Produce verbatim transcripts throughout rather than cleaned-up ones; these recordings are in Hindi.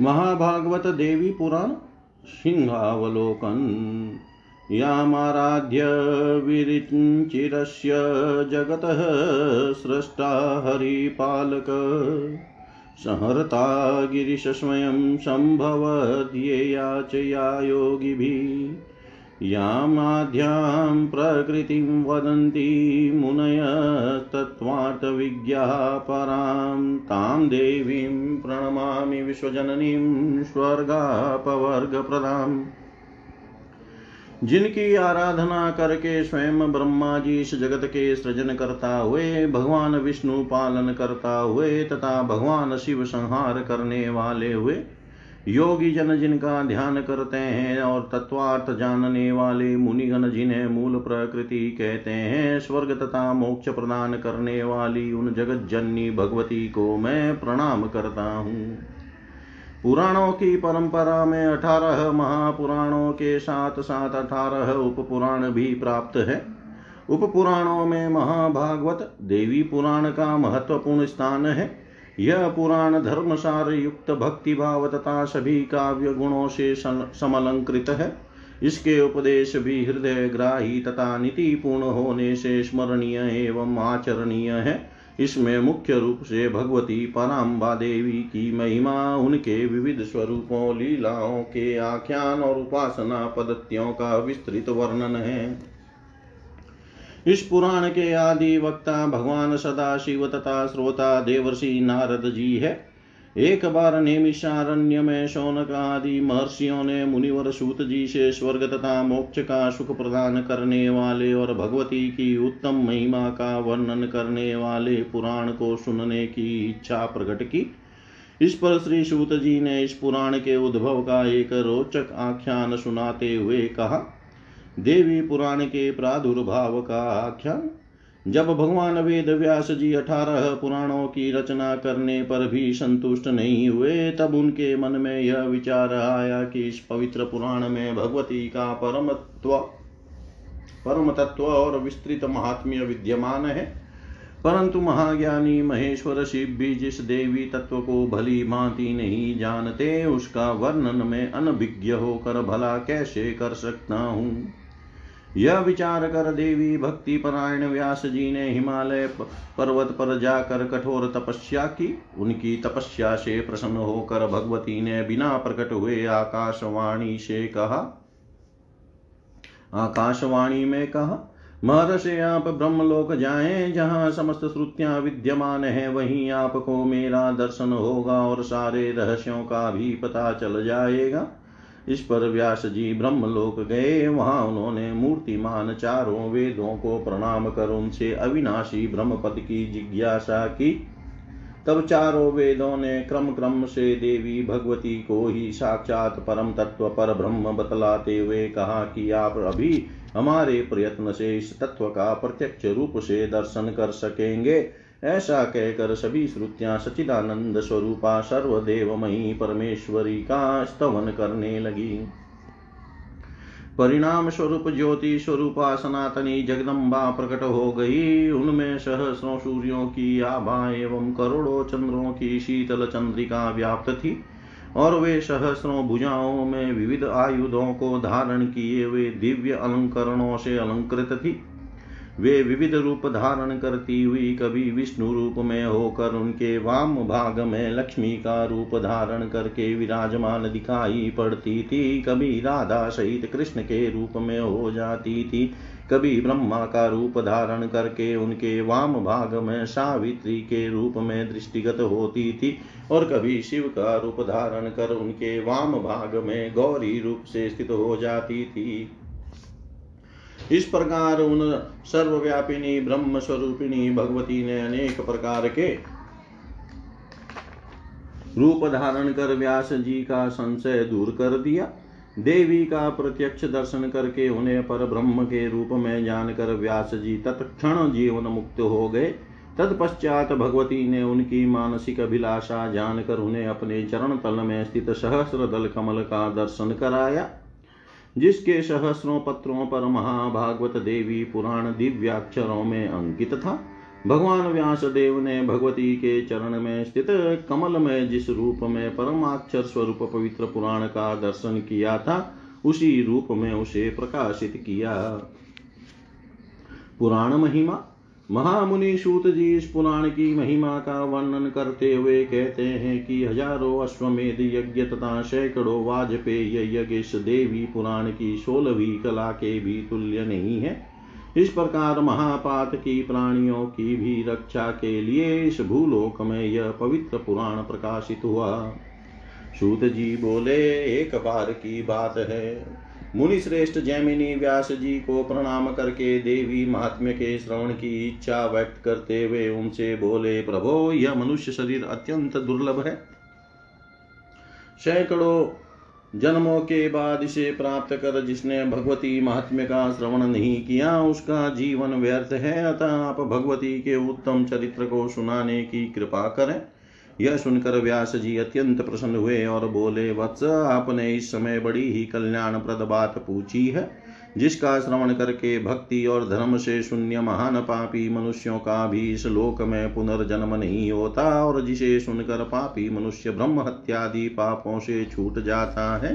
महाभागवत देवी पुराण सिंहावलोकन यामाराध्य विरिंचिरस्य जगतः स्रष्टा हरिपालक संहर्ता गिरीश स्वयं संभवद्येयाचया योगिभिः यामाद्यां प्रकृतिं वदन्ति मुनयः तत्त्वार्थ विज्ञापरां तां देवीं प्रणमामि विश्वजननीं स्वर्गापवर्गप्रदाम्, जिनकी आराधना करके स्वयं ब्रह्मा जी इस जगत के सृजन करता हुए, भगवान विष्णु पालन करता हुए तथा भगवान शिव संहार करने वाले हुए, योगी जन जिनका ध्यान करते हैं और तत्वार्थ जानने वाले मुनिगण जिन्हें मूल प्रकृति कहते हैं, स्वर्ग तथा मोक्ष प्रदान करने वाली उन जगत जननी भगवती को मैं प्रणाम करता हूँ। पुराणों की परंपरा में अठारह महापुराणों के साथ साथ अठारह उपपुराण भी प्राप्त है। उपपुराणों में महाभागवत देवी पुराण का महत्वपूर्ण स्थान है। यह पुराण धर्मसार युक्त भक्तिभाव तथा सभी काव्य गुणों से समलंकृत है। इसके उपदेश भी हृदयग्राही तथा नीतिपूर्ण होने से स्मरणीय एवं आचरणीय है। इसमें मुख्य रूप से भगवती पराम्बा देवी की महिमा, उनके विविध स्वरूपों, लीलाओं के आख्यान और उपासना पद्धतियों का विस्तृत वर्णन है। इस पुराण के आदि वक्ता भगवान सदाशिव तथा श्रोता देवर्षि नारद जी है। एक बार नैमिषारण्य में शौनक आदि महर्षियों ने मुनिवर सूत जी से स्वर्ग तथा मोक्ष का सुख प्रदान करने वाले और भगवती की उत्तम महिमा का वर्णन करने वाले पुराण को सुनने की इच्छा प्रकट की। इस पर श्री सूत जी ने इस पुराण के उद्भव का एक रोचक आख्यान सुनाते हुए कहा, देवी पुराण के प्रादुर्भाव का आख्यान। जब भगवान वेद व्यास जी अठारह पुराणों की रचना करने पर भी संतुष्ट नहीं हुए, तब उनके मन में यह विचार आया कि इस पवित्र पुराण में भगवती का परमत्व परम तत्व और विस्तृत महात्म्य विद्यमान है, परंतु महाज्ञानी महेश्वर शिव भी जिस देवी तत्व को भली भांति नहीं जानते, उसका वर्णन में अनभिज्ञ होकर भला कैसे कर सकता हूँ। यह विचार कर देवी भक्ति परायण व्यास जी ने हिमालय पर्वत पर जाकर कठोर तपस्या की। उनकी तपस्या से प्रसन्न होकर भगवती ने बिना प्रकट हुए आकाशवाणी से कहा आकाशवाणी में कहा, महर्षि आप ब्रह्मलोक जाएं, जहाँ समस्त श्रुतियाँ विद्यमान हैं, वहीं आपको मेरा दर्शन होगा और सारे रहस्यों का भी पता चल जाएगा। इस पर व्यास जी ब्रह्मलोक गए। वहाँ उन्होंने मूर्तिमान चारों वेदों को प्रणाम कर उनसे अविनाशी ब्रह्मपद की जिज्ञासा की। तब चारों वेदों ने क्रम क्रम से देवी भगवती को ही साक्षात परम तत्व पर ब्रह्म बतलाते हुए कहा कि आप अभी हमारे प्रयत्न से इस तत्व का प्रत्यक्ष रूप से दर्शन कर सकेंगे। ऐसा कहकर सभी श्रुतियाँ सच्चिदानंद स्वरूपा सर्वदेवमयी परमेश्वरी का स्तवन करने लगी। परिणाम स्वरूप ज्योति स्वरूपा सनातनी जगदम्बा प्रकट हो गई। उनमें सहस्रों सूर्यों की आभा एवं करोड़ों चंद्रों की शीतल चंद्रिका व्याप्त थी और वे सहस्रों भुजाओं में विविध आयुधों को धारण किए हुए दिव्य अलंकरणों से अलंकृत थी। वे विविध रूप धारण करती हुई कभी विष्णु रूप में होकर उनके वाम भाग में लक्ष्मी का रूप धारण करके विराजमान दिखाई पड़ती थी, कभी राधा सहित कृष्ण के रूप में हो जाती थी, कभी ब्रह्मा का रूप धारण करके उनके वाम भाग में सावित्री के रूप में दृष्टिगत होती थी और कभी शिव का रूप धारण कर उनके वाम भाग में गौरी रूप से स्थित हो जाती थी। इस प्रकार उन सर्वव्यापिनी ब्रह्म स्वरूपिणी भगवती ने अनेक प्रकार के रूप धारण कर व्यास जी का संशय दूर कर दिया। देवी का प्रत्यक्ष दर्शन करके उन्हें पर ब्रह्म के रूप में जानकर व्यास जी तत्क्षण जीवन मुक्त हो गए। तत्पश्चात भगवती ने उनकी मानसिक अभिलाषा जानकर उन्हें अपने चरण तल में स्थित सहस्र दल कमल का दर्शन कराया, जिसके सहस्रों पत्रों पर महाभागवत देवी पुराण दिव्याक्षरों में अंकित था। भगवान व्यासदेव ने भगवती के चरण में स्थित कमल में जिस रूप में परमाक्षर स्वरूप पवित्र पुराण का दर्शन किया था उसी रूप में उसे प्रकाशित किया। पुराण महिमा। महामुनि सूत जी इस पुराण की महिमा का वर्णन करते हुए कहते हैं कि हजारों अश्वमेध यज्ञ तथा सैकड़ों वाजपेय यज्ञ इस देवी पुराण की सोलहवीं कला के भी तुल्य नहीं है। इस प्रकार महापात की प्राणियों की भी रक्षा के लिए इस भूलोक में यह पवित्र पुराण प्रकाशित हुआ। सूत जी बोले, एक बार की बात है, मुनि श्रेष्ठ जैमिनी व्यास जी को प्रणाम करके देवी महात्म्य के श्रवण की इच्छा व्यक्त करते हुए उनसे बोले, प्रभो यह मनुष्य शरीर अत्यंत दुर्लभ है। सैकड़ों जन्मों के बाद इसे प्राप्त कर जिसने भगवती महात्म्य का श्रवण नहीं किया उसका जीवन व्यर्थ है। अतः आप भगवती के उत्तम चरित्र को सुनाने की कृपा करें। यह सुनकर व्यास जी अत्यंत प्रसन्न हुए और बोले, वत्स आपने इस समय बड़ी ही कल्याणप्रद बात पूछी है, जिसका श्रवण करके भक्ति और धर्म से शून्य महान पापी मनुष्यों का भी इस लोक में पुनर्जन्म नहीं होता और जिसे सुनकर पापी मनुष्य ब्रह्म हत्यादि पापों से छूट जाता है।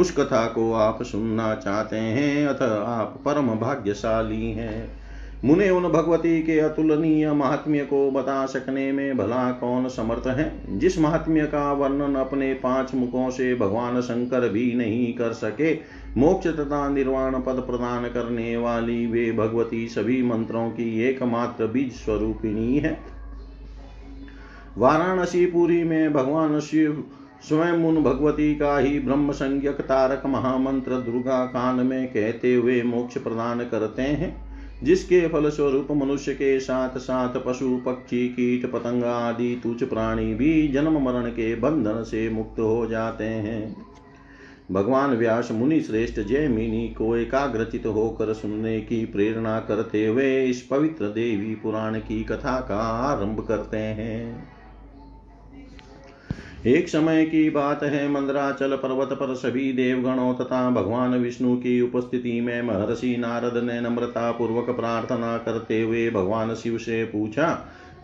उस कथा को आप सुनना चाहते हैं, अतः आप परम भाग्यशाली हैं। मुने उन भगवती के अतुलनीय महात्म्य को बता सकने में भला कौन समर्थ है, जिस महात्म्य का वर्णन अपने पांच मुखों से भगवान शंकर भी नहीं कर सके। मोक्ष तथा निर्वाण पद प्रदान करने वाली वे भगवती सभी मंत्रों की एकमात्र बीज स्वरूपिणी है। वाराणसी पुरी में भगवान शिव स्वयं उन भगवती का ही ब्रह्म संज्ञक तारक महामंत्र दुर्गा कांड में कहते हुए मोक्ष प्रदान करते हैं, जिसके फलस्वरूप मनुष्य के साथ साथ पशु पक्षी कीट पतंग आदि तुच्छ प्राणी भी जन्म मरण के बंधन से मुक्त हो जाते हैं। भगवान व्यास मुनि श्रेष्ठ जैमिनी को एकाग्रचित होकर सुनने की प्रेरणा करते हुए इस पवित्र देवी पुराण की कथा का आरंभ करते हैं। एक समय की बात है, मंदराचल पर्वत पर सभी देवगणों तथा भगवान विष्णु की उपस्थिति में महर्षि नारद ने नम्रता पूर्वक प्रार्थना करते हुए भगवान शिव से पूछा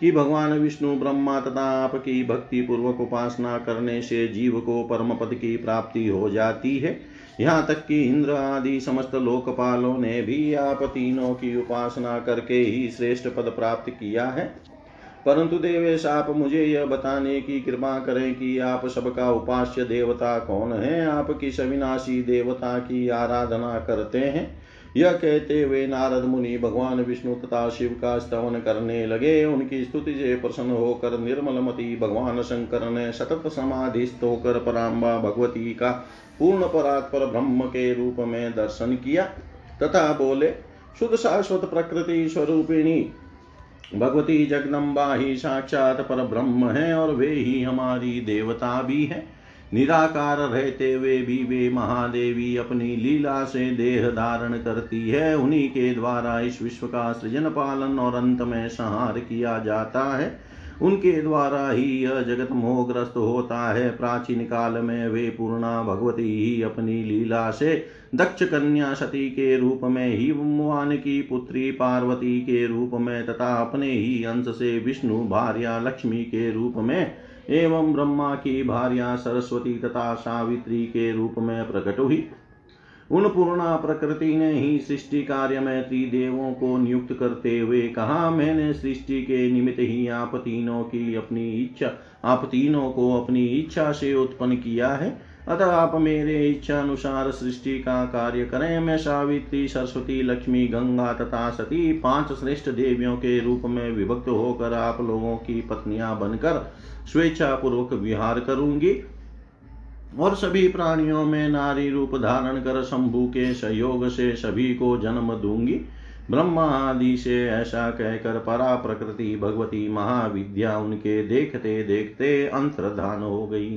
कि भगवान विष्णु ब्रह्मा तथा आपकी भक्ति पूर्वक उपासना करने से जीव को परम पद की प्राप्ति हो जाती है। यहाँ तक कि इंद्र आदि समस्त लोकपालों ने भी आप तीनों की उपासना करके ही श्रेष्ठ पद प्राप्त किया है, परंतु देवेश आप मुझे यह बताने की कृपा करें कि आप सबका उपास्य देवता कौन है। आप किस अविनाशी देवता की आराधना करते हैं। यह कहते हुए नारद मुनि भगवान विष्णु तथा शिव का स्तवन करने लगे। उनकी स्तुति से प्रसन्न होकर निर्मलमती भगवान शंकर ने सतत समाधिस्थ होकर पराम्बा भगवती का पूर्ण परात्पर ब्रह्म के रूप में दर्शन किया तथा बोले, शुद्ध शाश्वत प्रकृति स्वरूपिणी भगवती जगदम्बा ही साक्षात पर ब्रह्म है और वे ही हमारी देवता भी है। निराकार रहते हुए भी वे महादेवी अपनी लीला से देह धारण करती है। उन्हीं के द्वारा इस विश्व का सृजन पालन और अंत में संहार किया जाता है। उनके द्वारा ही यह जगत मोहग्रस्त होता है। प्राचीन काल में वे पूर्णा भगवती ही अपनी लीला से दक्ष कन्या सती के रूप में ही हिमवान की पुत्री पार्वती के रूप में तथा अपने ही अंश से विष्णु भार्या लक्ष्मी के रूप में एवं ब्रह्मा की भार्या सरस्वती तथा सावित्री के रूप में प्रकट हुई। उन पूर्णा प्रकृति ने ही सृष्टि कार्य में त्रिदेवों को नियुक्त करते हुए कहा, मैंने सृष्टि के निमित्त ही आप तीनों की अपनी इच्छा आप तीनों को अपनी इच्छा से उत्पन्न किया है। अतः आप मेरे इच्छा अनुसार सृष्टि का कार्य करें। मैं सावित्री सरस्वती लक्ष्मी गंगा तथा सती पांच श्रेष्ठ देवियों के रूप में विभक्त होकर आप लोगों की पत्नियां बनकर स्वेच्छापूर्वक विहार करूंगी और सभी प्राणियों में नारी रूप धारण कर शंभु के सहयोग से सभी को जन्म दूंगी। ब्रह्मा आदि से ऐसा कहकर परा प्रकृति भगवती महाविद्या उनके देखते देखते अंतर्धान हो गई।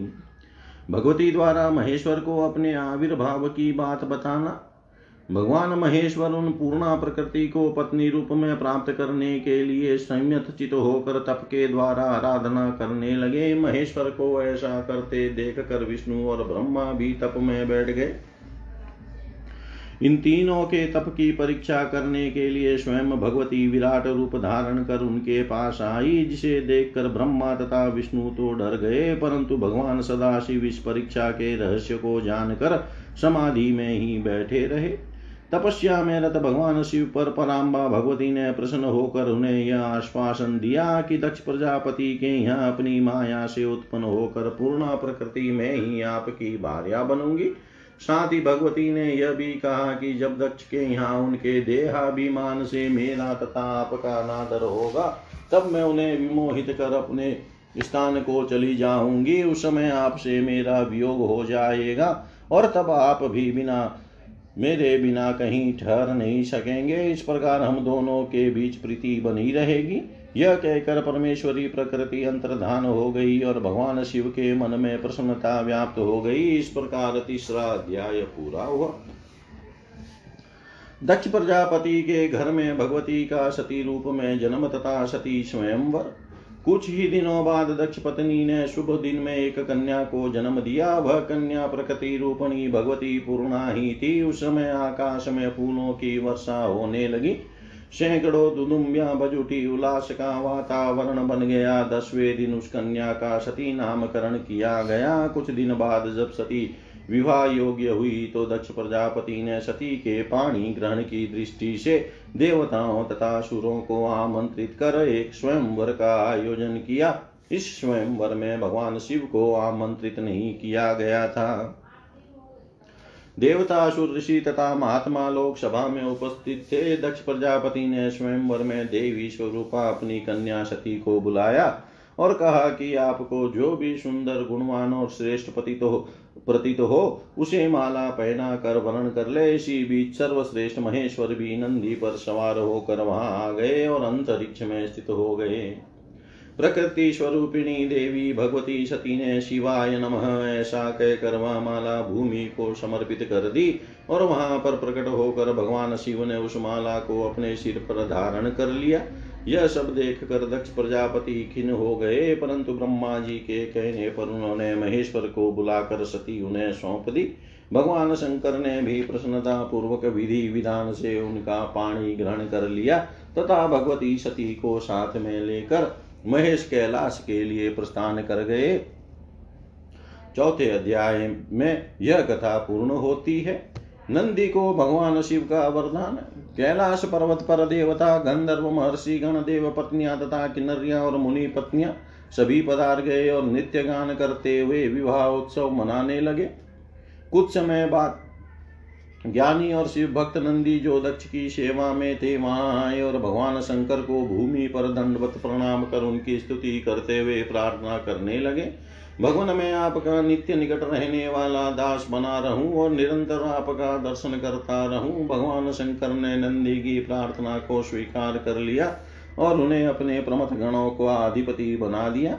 भगवती द्वारा महेश्वर को अपने आविर्भाव की बात बताना। भगवान महेश्वर उन पूर्णा प्रकृति को पत्नी रूप में प्राप्त करने के लिए संयत चित होकर तप के द्वारा आराधना करने लगे। महेश्वर को ऐसा करते देख कर विष्णु और ब्रह्मा भी तप में बैठ गए। इन तीनों के तप की परीक्षा करने के लिए स्वयं भगवती विराट रूप धारण कर उनके पास आई, जिसे देखकर ब्रह्मा तथा विष्णु तो डर गए, परंतु भगवान सदाशिव इस परीक्षा के रहस्य को जानकर समाधि में ही बैठे रहे। तपस्या में रत भगवान शिव पर पराम्बा भगवती ने प्रसन्न होकर उन्हें यह आश्वासन दिया कि दक्ष प्रजापति के यहाँ अपनी माया से उत्पन्न होकर पूर्णा प्रकृति में ही आपकी भार्या बनूंगी। साथ ही भगवती ने यह भी कहा कि जब दक्ष के यहाँ उनके देहाभिमान से मेरा तथा आपका अनादर होगा, तब मैं उन्हें विमोहित कर अपने स्थान को चली जाऊंगी। उस समय आपसे मेरा वियोग हो जाएगा और तब आप भी बिना मेरे बिना कहीं ठहर नहीं सकेंगे। इस प्रकार हम दोनों के बीच प्रीति बनी रहेगी। यह कहकर परमेश्वरी प्रकृति अंतर्धान हो गई और भगवान शिव के मन में प्रसन्नता व्याप्त हो गई। इस प्रकार तीसरा अध्याय पूरा हुआ। दक्ष प्रजापति के घर में भगवती का सती रूप में जन्म तथा सती स्वयंवर। कुछ ही दिनों बाद दक्ष पत्नी ने शुभ दिन में एक कन्या को जन्म दिया। वह कन्या प्रकृति रूपणी भगवती पूर्णा ही थी। उस समय आकाश में फूलों की वर्षा होने लगी। सैकड़ों दुदुम्बियां बजुटी उल्लास का वातावरण बन गया। दसवें दिन उस कन्या का सती नामकरण किया गया। कुछ दिन बाद जब सती विवाह योग्य हुई तो दक्ष प्रजापति ने सती के पाणी ग्रहण की दृष्टि से देवताओं तथा असुरों को आमंत्रित कर एक स्वयंवर का आयोजन किया। इस स्वयंवर में भगवान शिव को आमंत्रित नहीं किया गया था। देवता असुर ऋषि तथा महात्मा लोग सभा में उपस्थित थे। दक्ष प्रजापति ने स्वयंवर में देवी स्वरूपा अपनी कन्या सती को बुलाया और कहा कि आपको जो भी सुंदर गुणवान और श्रेष्ठ पतित हो प्रतीत हो उसे माला पहना कर वर्ण कर ले। इसी बीच सर्वश्रेष्ठ महेश्वर भी नंदी पर सवार होकर वहां आ गए और अंतरिक्ष में स्थित हो गए। प्रकृति स्वरूपिणी देवी भगवती सती ने शिवाय नमः ऐसा कहकर वह माला भूमि को समर्पित कर दी और वहां पर प्रकट होकर भगवान शिव ने उस माला को अपने सिर पर धारण कर लिया। यह सब देखकर दक्ष प्रजापति खिन्न हो गए, परंतु ब्रह्मा जी के कहने पर उन्होंने महेश्वर को बुलाकर सती उन्हें सौंप दी। भगवान शंकर ने भी प्रसन्नता पूर्वक विधि विधान से उनका पाणी ग्रहण कर लिया तथा भगवती सती को साथ में लेकर महेश कैलाश के लिए प्रस्थान कर गए। चौथे अध्याय में यह कथा पूर्ण होती है। नंदी को भगवान शिव का वरदान। कैलाश पर्वत पर देवता गंधर्व महर्षि गण देव पत्नियां तथा किन्नरियां और मुनि पत्नियां सभी पधार गए और नृत्य गान करते हुए विवाह उत्सव मनाने लगे। कुछ समय बाद ज्ञानी और शिव भक्त नंदी जो दक्ष की सेवा में थे वहां आए और भगवान शंकर को भूमि पर दंडवत प्रणाम कर उनकी स्तुति करते हुए प्रार्थना करने लगे। भगवान मैं आपका नित्य निकट रहने वाला दास बना रहूं और निरंतर आपका दर्शन करता रहूं। भगवान शंकर ने नंदी की प्रार्थना को स्वीकार कर लिया और उन्हें अपने प्रमथ गणों को अधिपति बना दिया।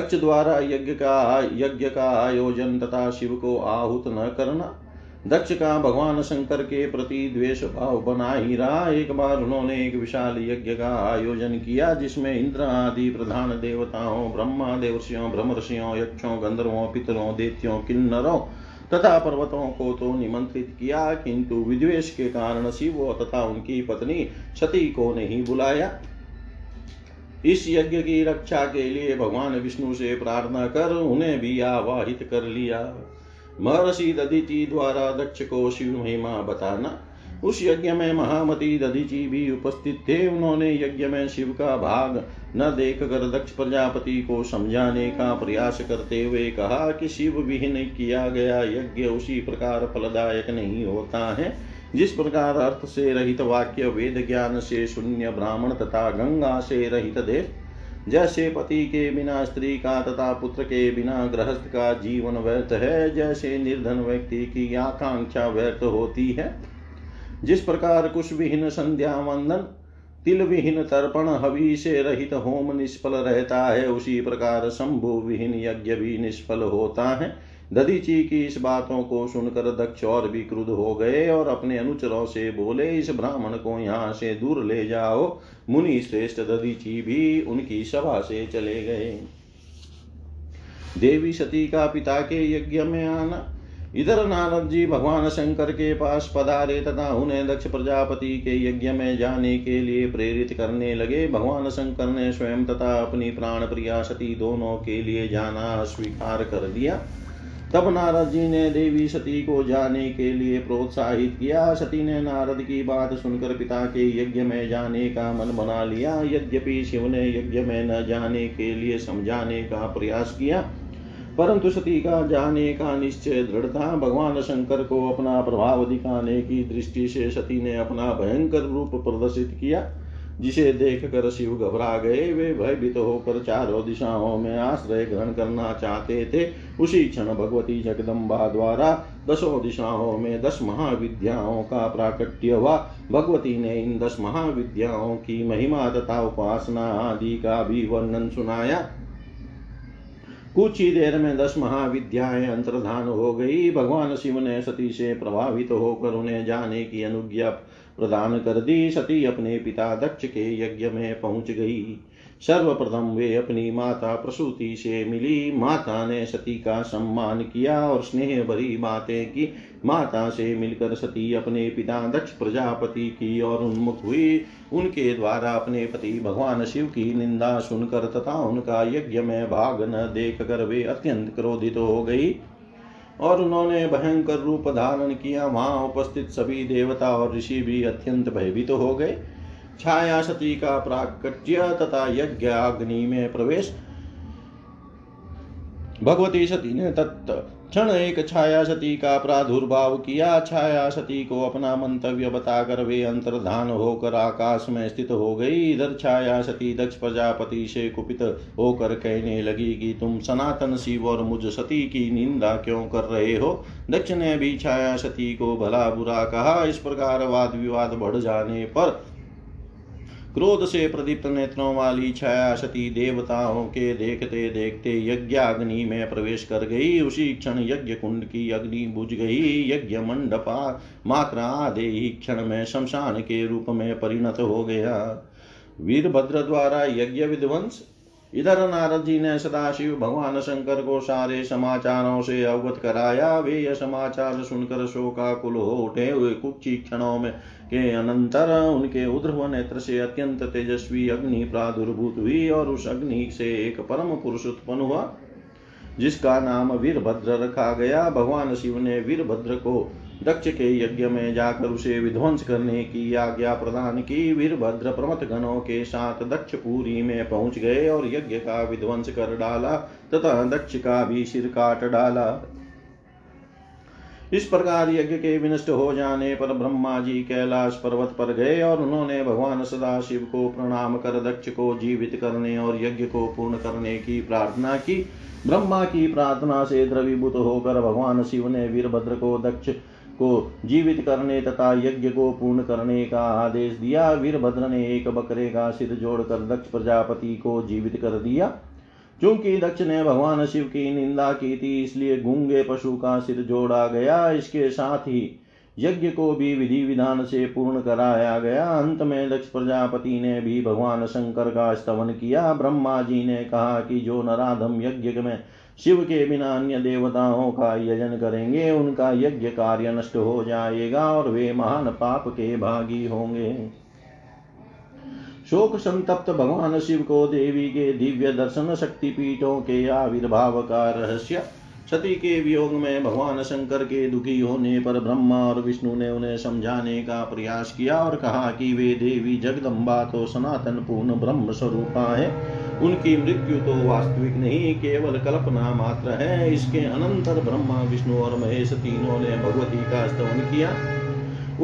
दक्ष द्वारा यज्ञ का यज्ञ का आयोजन तथा शिव को आहूत न करना। दक्ष का भगवान शंकर के प्रति द्वेष भाव बना ही रहा। एक बार उन्होंने एक विशाल यज्ञ का आयोजन किया जिसमें इंद्र आदि प्रधान देवताओं ब्रह्मा देवर्षियों ब्रह्मर्षियों यक्षों गंधर्वों पितरों देत्यों किन्नरों तथा पर्वतों को तो निमंत्रित किया, किंतु विद्वेष के कारण शिव तथा उनकी पत्नी सती को नहीं बुलाया। इस यज्ञ की रक्षा के लिए भगवान विष्णु से प्रार्थना कर उन्हें भी आवाहित कर लिया। महर्षि दधीचि द्वारा दक्ष को शिव महिमा बताना। उस यज्ञ में महामती दधीचि भी उपस्थित थे। उन्होंने यज्ञ में शिव का भाग न देखकर दक्ष प्रजापति को समझाने का प्रयास करते हुए कहा कि शिव विहीन किया गया यज्ञ उसी प्रकार फलदायक नहीं होता है जिस प्रकार अर्थ से रहित वाक्य वेद ज्ञान से शून्य ब्राह्मण तथा गंगा से रहित देश जैसे पति के बिना स्त्री का तथा पुत्र के बिना गृहस्थ का जीवन व्यर्थ है, जैसे निर्धन व्यक्ति की आकांक्षा व्यर्थ होती है, जिस प्रकार कुश विहीन संध्या वंदन तिल विहीन तर्पण हवि से रहित होम निष्फल रहता है, उसी प्रकार शंभु विहीन यज्ञ भी निष्फल होता है। दधीचि की इस बातों को सुनकर दक्ष और भी क्रुद्ध हो गए और अपने अनुचरों से बोले, इस ब्राह्मण को यहाँ से दूर ले जाओ। मुनि श्रेष्ठ दधीचि भी उनकी सभा से चले गए। देवी सती का पिता के यज्ञ में आना। इधर नारद जी भगवान शंकर के पास पधारे तथा उन्हें दक्ष प्रजापति के यज्ञ में जाने के लिए प्रेरित करने लगे। भगवान शंकर ने स्वयं तथा अपनी प्राण प्रिया सती दोनों के लिए जाना अस्वीकार कर दिया। तब नारद जी ने देवी सती को जाने के लिए प्रोत्साहित किया। सती ने नारद की बात सुनकर पिता के यज्ञ में जाने का मन बना लिया। यद्यपि शिव ने यज्ञ में न जाने के लिए समझाने का प्रयास किया, परंतु सती का जाने का निश्चय दृढ़ था। भगवान शंकर को अपना प्रभाव दिखाने की दृष्टि से सती ने अपना भयंकर रूप प्रदर्शित किया, जिसे देखकर शिव घबरा गए। वे भयभीत होकर चारों दिशाओं में आश्रय ग्रहण करना चाहते थे। उसी क्षण भगवती जगदम्बा द्वारा दसों दिशाओं में दस महाविद्याओं का प्राकट्य हुआ। भगवती ने इन दस महाविद्याओं की महिमा तथा उपासना आदि का भी वर्णन सुनाया। कुछ ही देर में दस महाविद्याएं अंतर्धान हो गई। भगवान शिव ने सती से प्रभावित होकर उन्हें जाने की अनुज्ञा प्रदान कर दी। सती अपने पिता दक्ष के यज्ञ में पहुंच गई। सर्वप्रथम वे अपनी माता प्रसूति से मिली। माता ने सती का सम्मान किया और स्नेह भरी बातें की। माता से मिलकर सती अपने पिता दक्ष प्रजापति की ओर उन्मुख हुई। उनके द्वारा अपने पति भगवान शिव की निंदा सुनकर तथा उनका यज्ञ में भाग न देख कर वे अत्यंत क्रोधित हो गई और उन्होंने भयंकर रूप धारण किया। वहाँ उपस्थित सभी देवता और ऋषि भी अत्यंत भयभीत हो गए। छाया सती का प्राकट्य तथा यज्ञ अग्नि में प्रवेश। भगवती सती ने तत्क्षण एक छाया सती का प्रादुर्भाव किया। छाया सती को अपना मंतव्य बताकर वे अंतर्धान होकर आकाश में स्थित हो गई। इधर छाया सती दक्ष प्रजापति से कुपित होकर कहने लगी कि तुम सनातन शिव और मुझ सती की निंदा क्यों कर रहे हो। दक्ष ने भी छाया सती को भला बुरा कहा। इस प्रकार वाद विवाद बढ़ जाने पर क्रोध से प्रदीप्त नेत्रों वाली छाया सती देवताओं के देखते देखते यज्ञाग्नि में प्रवेश कर गई। उसी क्षण यज्ञ कुंड की अग्नि बुझ गई। यज्ञ मंडप मात्र आधे ही क्षण में शमशान के रूप में परिणत हो गया। वीरभद्र द्वारा यज्ञ विध्वंस। इधर नारद जी ने सदाशिव भगवान शंकर को सारे समाचारों से अवगत कराया। वे यह समाचार सुनकर शोकाकुल हो उठे। हुए कुछ ही क्षणों में के अनंतर उनके ऊर्ध्व नेत्र से अत्यंत तेजस्वी अग्नि प्रादुर्भूत हुई और उस अग्नि से एक परम पुरुष उत्पन्न हुआ, जिसका नाम वीरभद्र रखा गया। भगवान शिव ने वीरभद्र को दक्ष के यज्ञ में जाकर उसे विध्वंस करने की आज्ञा प्रदान की। वीरभद्र प्रमथ गणों के साथ दक्ष पुरी में पहुंच गए और यज्ञ का विध्वंस कर डाला तथा दक्ष का भी सिर काट डाला। इस प्रकार यज्ञ के विनष्ट हो जाने पर ब्रह्मा जी कैलाश पर्वत पर गए और उन्होंने भगवान सदाशिव को प्रणाम कर दक्ष को जीवित करने और यज्ञ को पूर्ण करने की प्रार्थना की। ब्रह्मा की प्रार्थना से द्रवीभूत होकर भगवान शिव ने वीरभद्र को दक्ष को जीवित करने तथा यज्ञ को पूर्ण करने का आदेश दिया। वीरभद्र ने एक बकरे का सिर जोड़कर दक्ष प्रजापति को जीवित कर दिया। चूंकि दक्ष ने भगवान शिव की निंदा की थी, इसलिए गूंगे पशु का सिर जोड़ा गया। इसके साथ ही यज्ञ को भी विधि विधान से पूर्ण कराया गया। अंत में दक्ष प्रजापति ने भी भगवान शंकर का स्तवन किया। ब्रह्मा जी ने कहा कि जो नराधम यज्ञ में शिव के बिना अन्य देवताओं का यजन करेंगे, उनका यज्ञ कार्य नष्ट हो जाएगा और वे महान पाप के भागी होंगे। शोक संतप्त भगवान शिव को देवी के दिव्य दर्शन, शक्तिपीठों के आविर्भाव का रहस्य, सती के वियोग में भगवान शंकर के दुखी होने पर ब्रह्मा और विष्णु ने उन्हें समझाने का प्रयास किया और कहा कि वे देवी जगदम्बा तो सनातन पूर्ण ब्रह्म स्वरूपा है। उनकी मृत्यु तो वास्तविक नहीं, केवल कल्पना मात्र है। इसके अनंतर ब्रह्मा, विष्णु और महेश तीनों ने भगवती का स्तवन किया।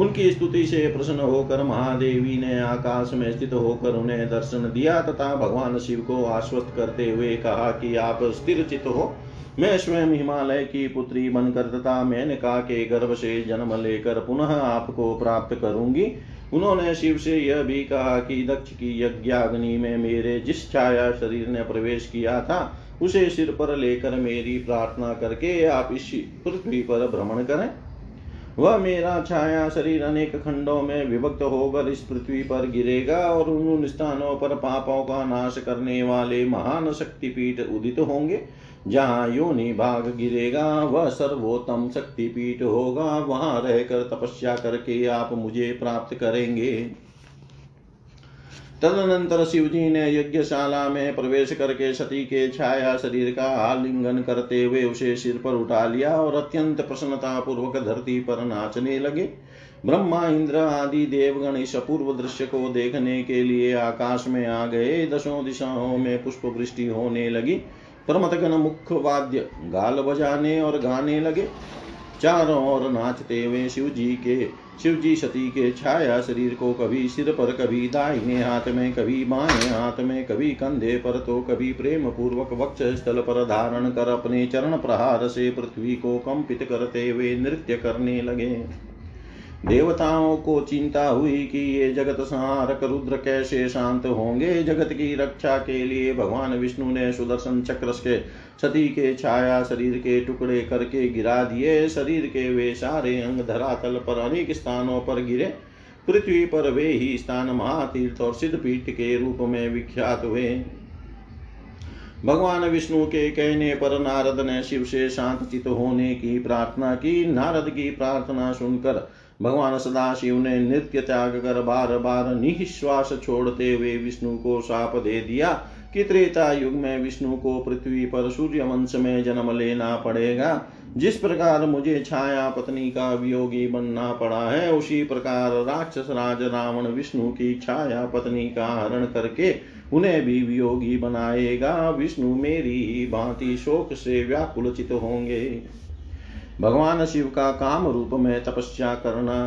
उनकी स्तुति से प्रसन्न होकर महादेवी ने आकाश में स्थित होकर उन्हें दर्शन दिया तथा भगवान शिव को आश्वस्त करते हुए कहा कि आप स्थिर चित्त हो। मैं स्वयं हिमालय की पुत्री बनकर तथा मेनका के गर्भ से जन्म लेकर पुनः आपको प्राप्त करूंगी। उन्होंने शिव से यह भी कहा कि दक्ष की यज्ञाग्नि में मेरे जिस छाया शरीर ने प्रवेश किया था, उसे सिर पर लेकर मेरी प्रार्थना करके आप इस पृथ्वी पर भ्रमण करें। वह मेरा छाया शरीर अनेक खंडों में विभक्त होकर इस पृथ्वी पर गिरेगा और उन स्थानों पर पापों का नाश करने वाले महान शक्तिपीठ उदित होंगे। जहाँ योनि भाग गिरेगा वह सर्वोत्तम शक्तिपीठ होगा। वहाँ रहकर तपस्या करके आप मुझे प्राप्त करेंगे। तदनंतर शिवजी ने यज्ञशाला में प्रवेश करके सती के छाया शरीर का आलिंगन करते हुए उसे सिर पर उठा लिया और अत्यंत प्रसन्नता पूर्वक धरती पर नाचने लगे। ब्रह्मा इंद्र आदि देवगण इस अपूर्व दृश्य को देखने के लिए आकाश में आ गए। दसों दिशाओं में पुष्प वृष्टि होने लगी। प्रमथगण मुख्य वाद्य गाल बजाने और गाने लगे। चारों ओर नाचते हुए शिवजी के शिवजी सती के छाया शरीर को कभी सिर पर, कभी दाहिने हाथ में, कभी बाएं हाथ में, कभी कंधे पर तो कभी प्रेम पूर्वक वक्ष स्थल पर धारण कर अपने चरण प्रहार से पृथ्वी को कंपित करते हुए नृत्य करने लगे। देवताओं को चिंता हुई कि ये जगत संहारक रुद्र कैसे शांत होंगे। जगत की रक्षा के लिए भगवान विष्णु ने सुदर्शन चक्र से सती के छाया शरीर के टुकड़े करके गिरा दिए। शरीर के वे सारे अंग धरातल पर अनेक स्थानों पर गिरे। पृथ्वी पर वे ही स्थान महातीर्थ और सिद्धपीठ के रूप में विख्यात हुए। भगवान विष्णु के कहने पर नारद ने शिव से शांतचित होने की प्रार्थना की। नारद की प्रार्थना सुनकर भगवान सदाशिव ने नृत्य त्याग कर बार बार निःश्वास छोड़ते हुए विष्णु को शाप दे दिया कि त्रेता युग में विष्णु को पृथ्वी पर सूर्यवंश में जन्म लेना पड़ेगा। जिस प्रकार मुझे छाया पत्नी का वियोगी बनना पड़ा है, उसी प्रकार राक्षस राज रावण विष्णु की छाया पत्नी का हरण करके उन्हें भी वियोगी बनाएगा। विष्णु मेरी ही भांति शोक से व्याकुलचित होंगे। भगवान शिव का काम रूप में तपस्या करना।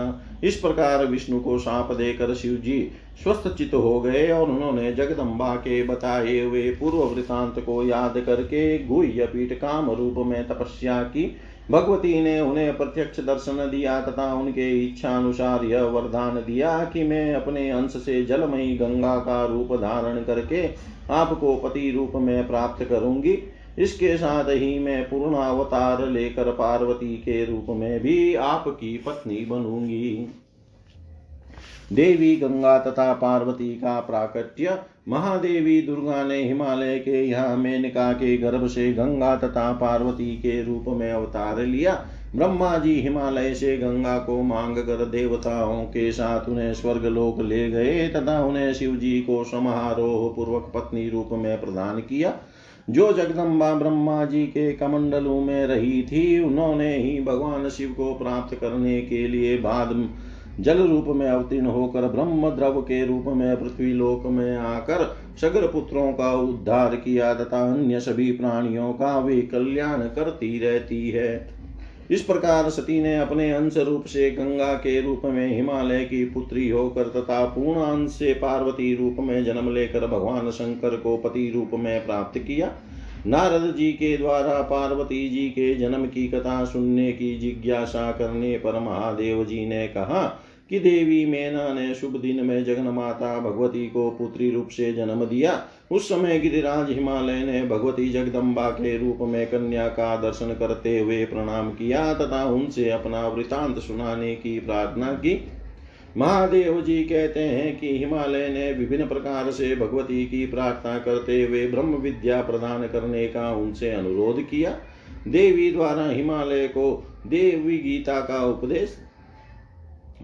इस प्रकार विष्णु को शाप देकर शिव जी स्वस्थ चित हो गए और उन्होंने जगदम्बा के बताए हुए पूर्व वृतांत को याद करके गुह्य पीठ काम रूप में तपस्या की। भगवती ने उन्हें प्रत्यक्ष दर्शन दिया तथा उनके इच्छा अनुसार यह वरदान दिया कि मैं अपने अंश से जलमयी गंगा का रूप धारण करके आपको पति रूप में प्राप्त करूंगी। इसके साथ ही मैं पूर्णावतार लेकर पार्वती के रूप में भी आपकी पत्नी बनूंगी। देवी गंगा तथा पार्वती का प्राकट्य। महादेवी दुर्गा ने हिमालय के यहाँ मेनका के गर्भ से गंगा तथा पार्वती के रूप में अवतार लिया। ब्रह्मा जी हिमालय से गंगा को मांग कर देवताओं के साथ उन्हें स्वर्गलोक ले गए तथा उन्हें शिव जी को समारोह पूर्वक पत्नी रूप में प्रदान किया। जो जगदम्बा ब्रह्मा जी के कमंडलों में रही थी, उन्होंने ही भगवान शिव को प्राप्त करने के लिए बाद जल रूप में अवतीर्ण होकर ब्रह्म द्रव के रूप में पृथ्वी लोक में आकर सगर पुत्रों का उद्धार किया तथा अन्य सभी प्राणियों का वे कल्याण करती रहती है। इस प्रकार सती ने अपने अंश रूप से गंगा के रूप में हिमालय की पुत्री होकर तथा पूर्ण अंश से पार्वती रूप में जन्म लेकर भगवान शंकर को पति रूप में प्राप्त किया। नारद जी के द्वारा पार्वती जी के जन्म की कथा सुनने की जिज्ञासा करने पर महादेव जी ने कहा कि देवी मेना ने शुभ दिन में जगन्माता भगवती को पुत्री रूप से जन्म दिया। उस समय गिरिराज हिमालय ने भगवती जगदम्बा के रूप में कन्या का दर्शन करते हुए प्रणाम किया तथा उनसे अपना वृतांत सुनाने की प्रार्थना की। महादेव जी कहते हैं कि हिमालय ने विभिन्न प्रकार से भगवती की प्रार्थना करते हुए ब्रह्म विद्या प्रदान करने का उनसे अनुरोध किया। देवी द्वारा हिमालय को देवी गीता का उपदेश,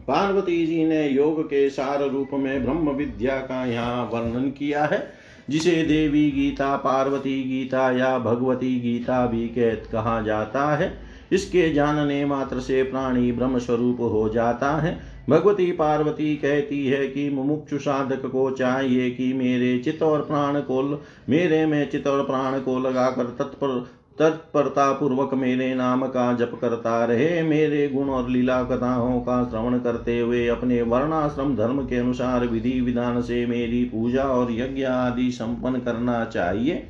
पार्वती जी ने योग के सार रूप में ब्रह्म विद्या का यहाँ वर्णन किया है, जिसे देवी गीता, पार्वती गीता या भगवती गीता भी कहत कहा जाता है। इसके जानने मात्र से प्राणी ब्रह्म स्वरूप हो जाता है। भगवती पार्वती कहती है कि मुमुक्षु साधक को चाहिए कि मेरे चित्त और प्राण को मेरे में चित्त और प्राण को लगाकर तत्पर तत्परता पूर्वक मेरे नाम का जप करता रहे, मेरे गुण और लीला कथाओं का श्रवण करते हुए अपने वर्णाश्रम धर्म के अनुसार विधि विधान से मेरी पूजा और यज्ञ आदि संपन्न करना चाहिए।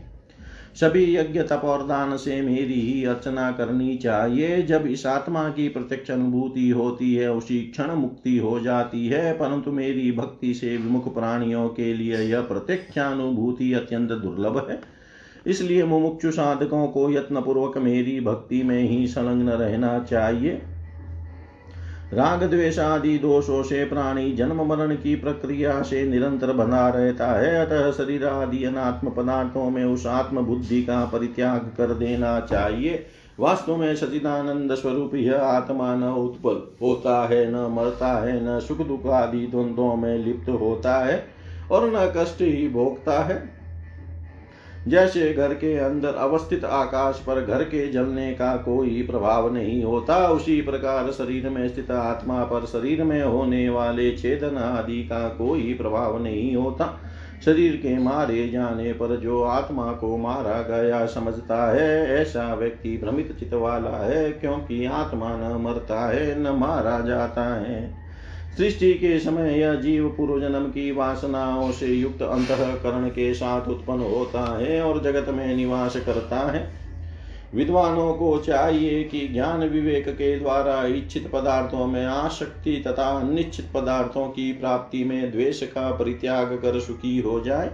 सभी यज्ञ तप और दान से मेरी ही अर्चना करनी चाहिए। जब इस आत्मा की प्रत्यक्ष अनुभूति होती है उसी क्षण मुक्ति हो जाती है, परंतु मेरी भक्ति से विमुख प्राणियों के लिए यह प्रत्यक्षानुभूति अत्यंत दुर्लभ है। इसलिए मुमुक्षु साधकों को यत्नपूर्वक मेरी भक्ति में ही संलग्न रहना चाहिए। राग द्वेष आदि दोषों से प्राणी जन्म मरण की प्रक्रिया से निरंतर बना रहता है। अतः शरीर आदि अनात्म पदार्थों में उस आत्म बुद्धि का परित्याग कर देना चाहिए। वास्तु में सचिदानंद स्वरूप यह आत्मा न उत्पन्न होता है, न मरता है, न सुख दुख आदि द्वंद्वों में लिप्त होता है और न कष्ट ही भोगता है। जैसे घर के अंदर अवस्थित आकाश पर घर के जलने का कोई प्रभाव नहीं होता, उसी प्रकार शरीर में स्थित आत्मा पर शरीर में होने वाले छेदन आदि का कोई प्रभाव नहीं होता। शरीर के मारे जाने पर जो आत्मा को मारा गया समझता है, ऐसा व्यक्ति भ्रमित चित्त वाला है, क्योंकि आत्मा न मरता है, न मारा जाता है। सृष्टि के समय यह जीव पूर्व जन्म की वासनाओं से युक्त अंतःकरण के साथ उत्पन्न होता है और जगत में निवास करता है। विद्वानों को चाहिए कि ज्ञान विवेक के द्वारा इच्छित पदार्थों में आसक्ति तथा अनिच्छित पदार्थों की प्राप्ति में द्वेष का परित्याग कर सुखी हो जाए।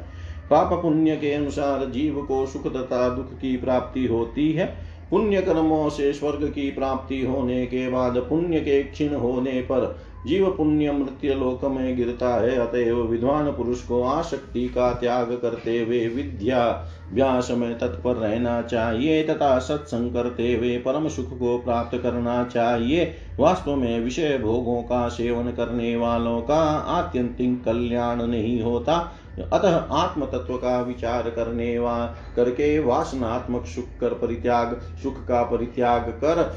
पाप पुण्य के अनुसार जीव को सुख तथा दुख की प्राप्ति होती है। पुण्य कर्मों से स्वर्ग की प्राप्ति होने के बाद पुण्य के क्षीण होने पर जीव पुण्य मृत्यु लोक में गिरता है। अतएव विद्वान पुरुष को आसक्ति का त्याग करते हुए विद्या अभ्यास में तत्पर रहना चाहिए तथा सत्संग करते हुए परम सुख को प्राप्त करना चाहिए। वास्तव में विषय भोगों का सेवन करने वालों का आत्यंतिक कल्याण नहीं होता। अतः आत्म तत्व का विचार करने वा करके वासनात्मक सुख कर परित्याग सुख का परित्याग कर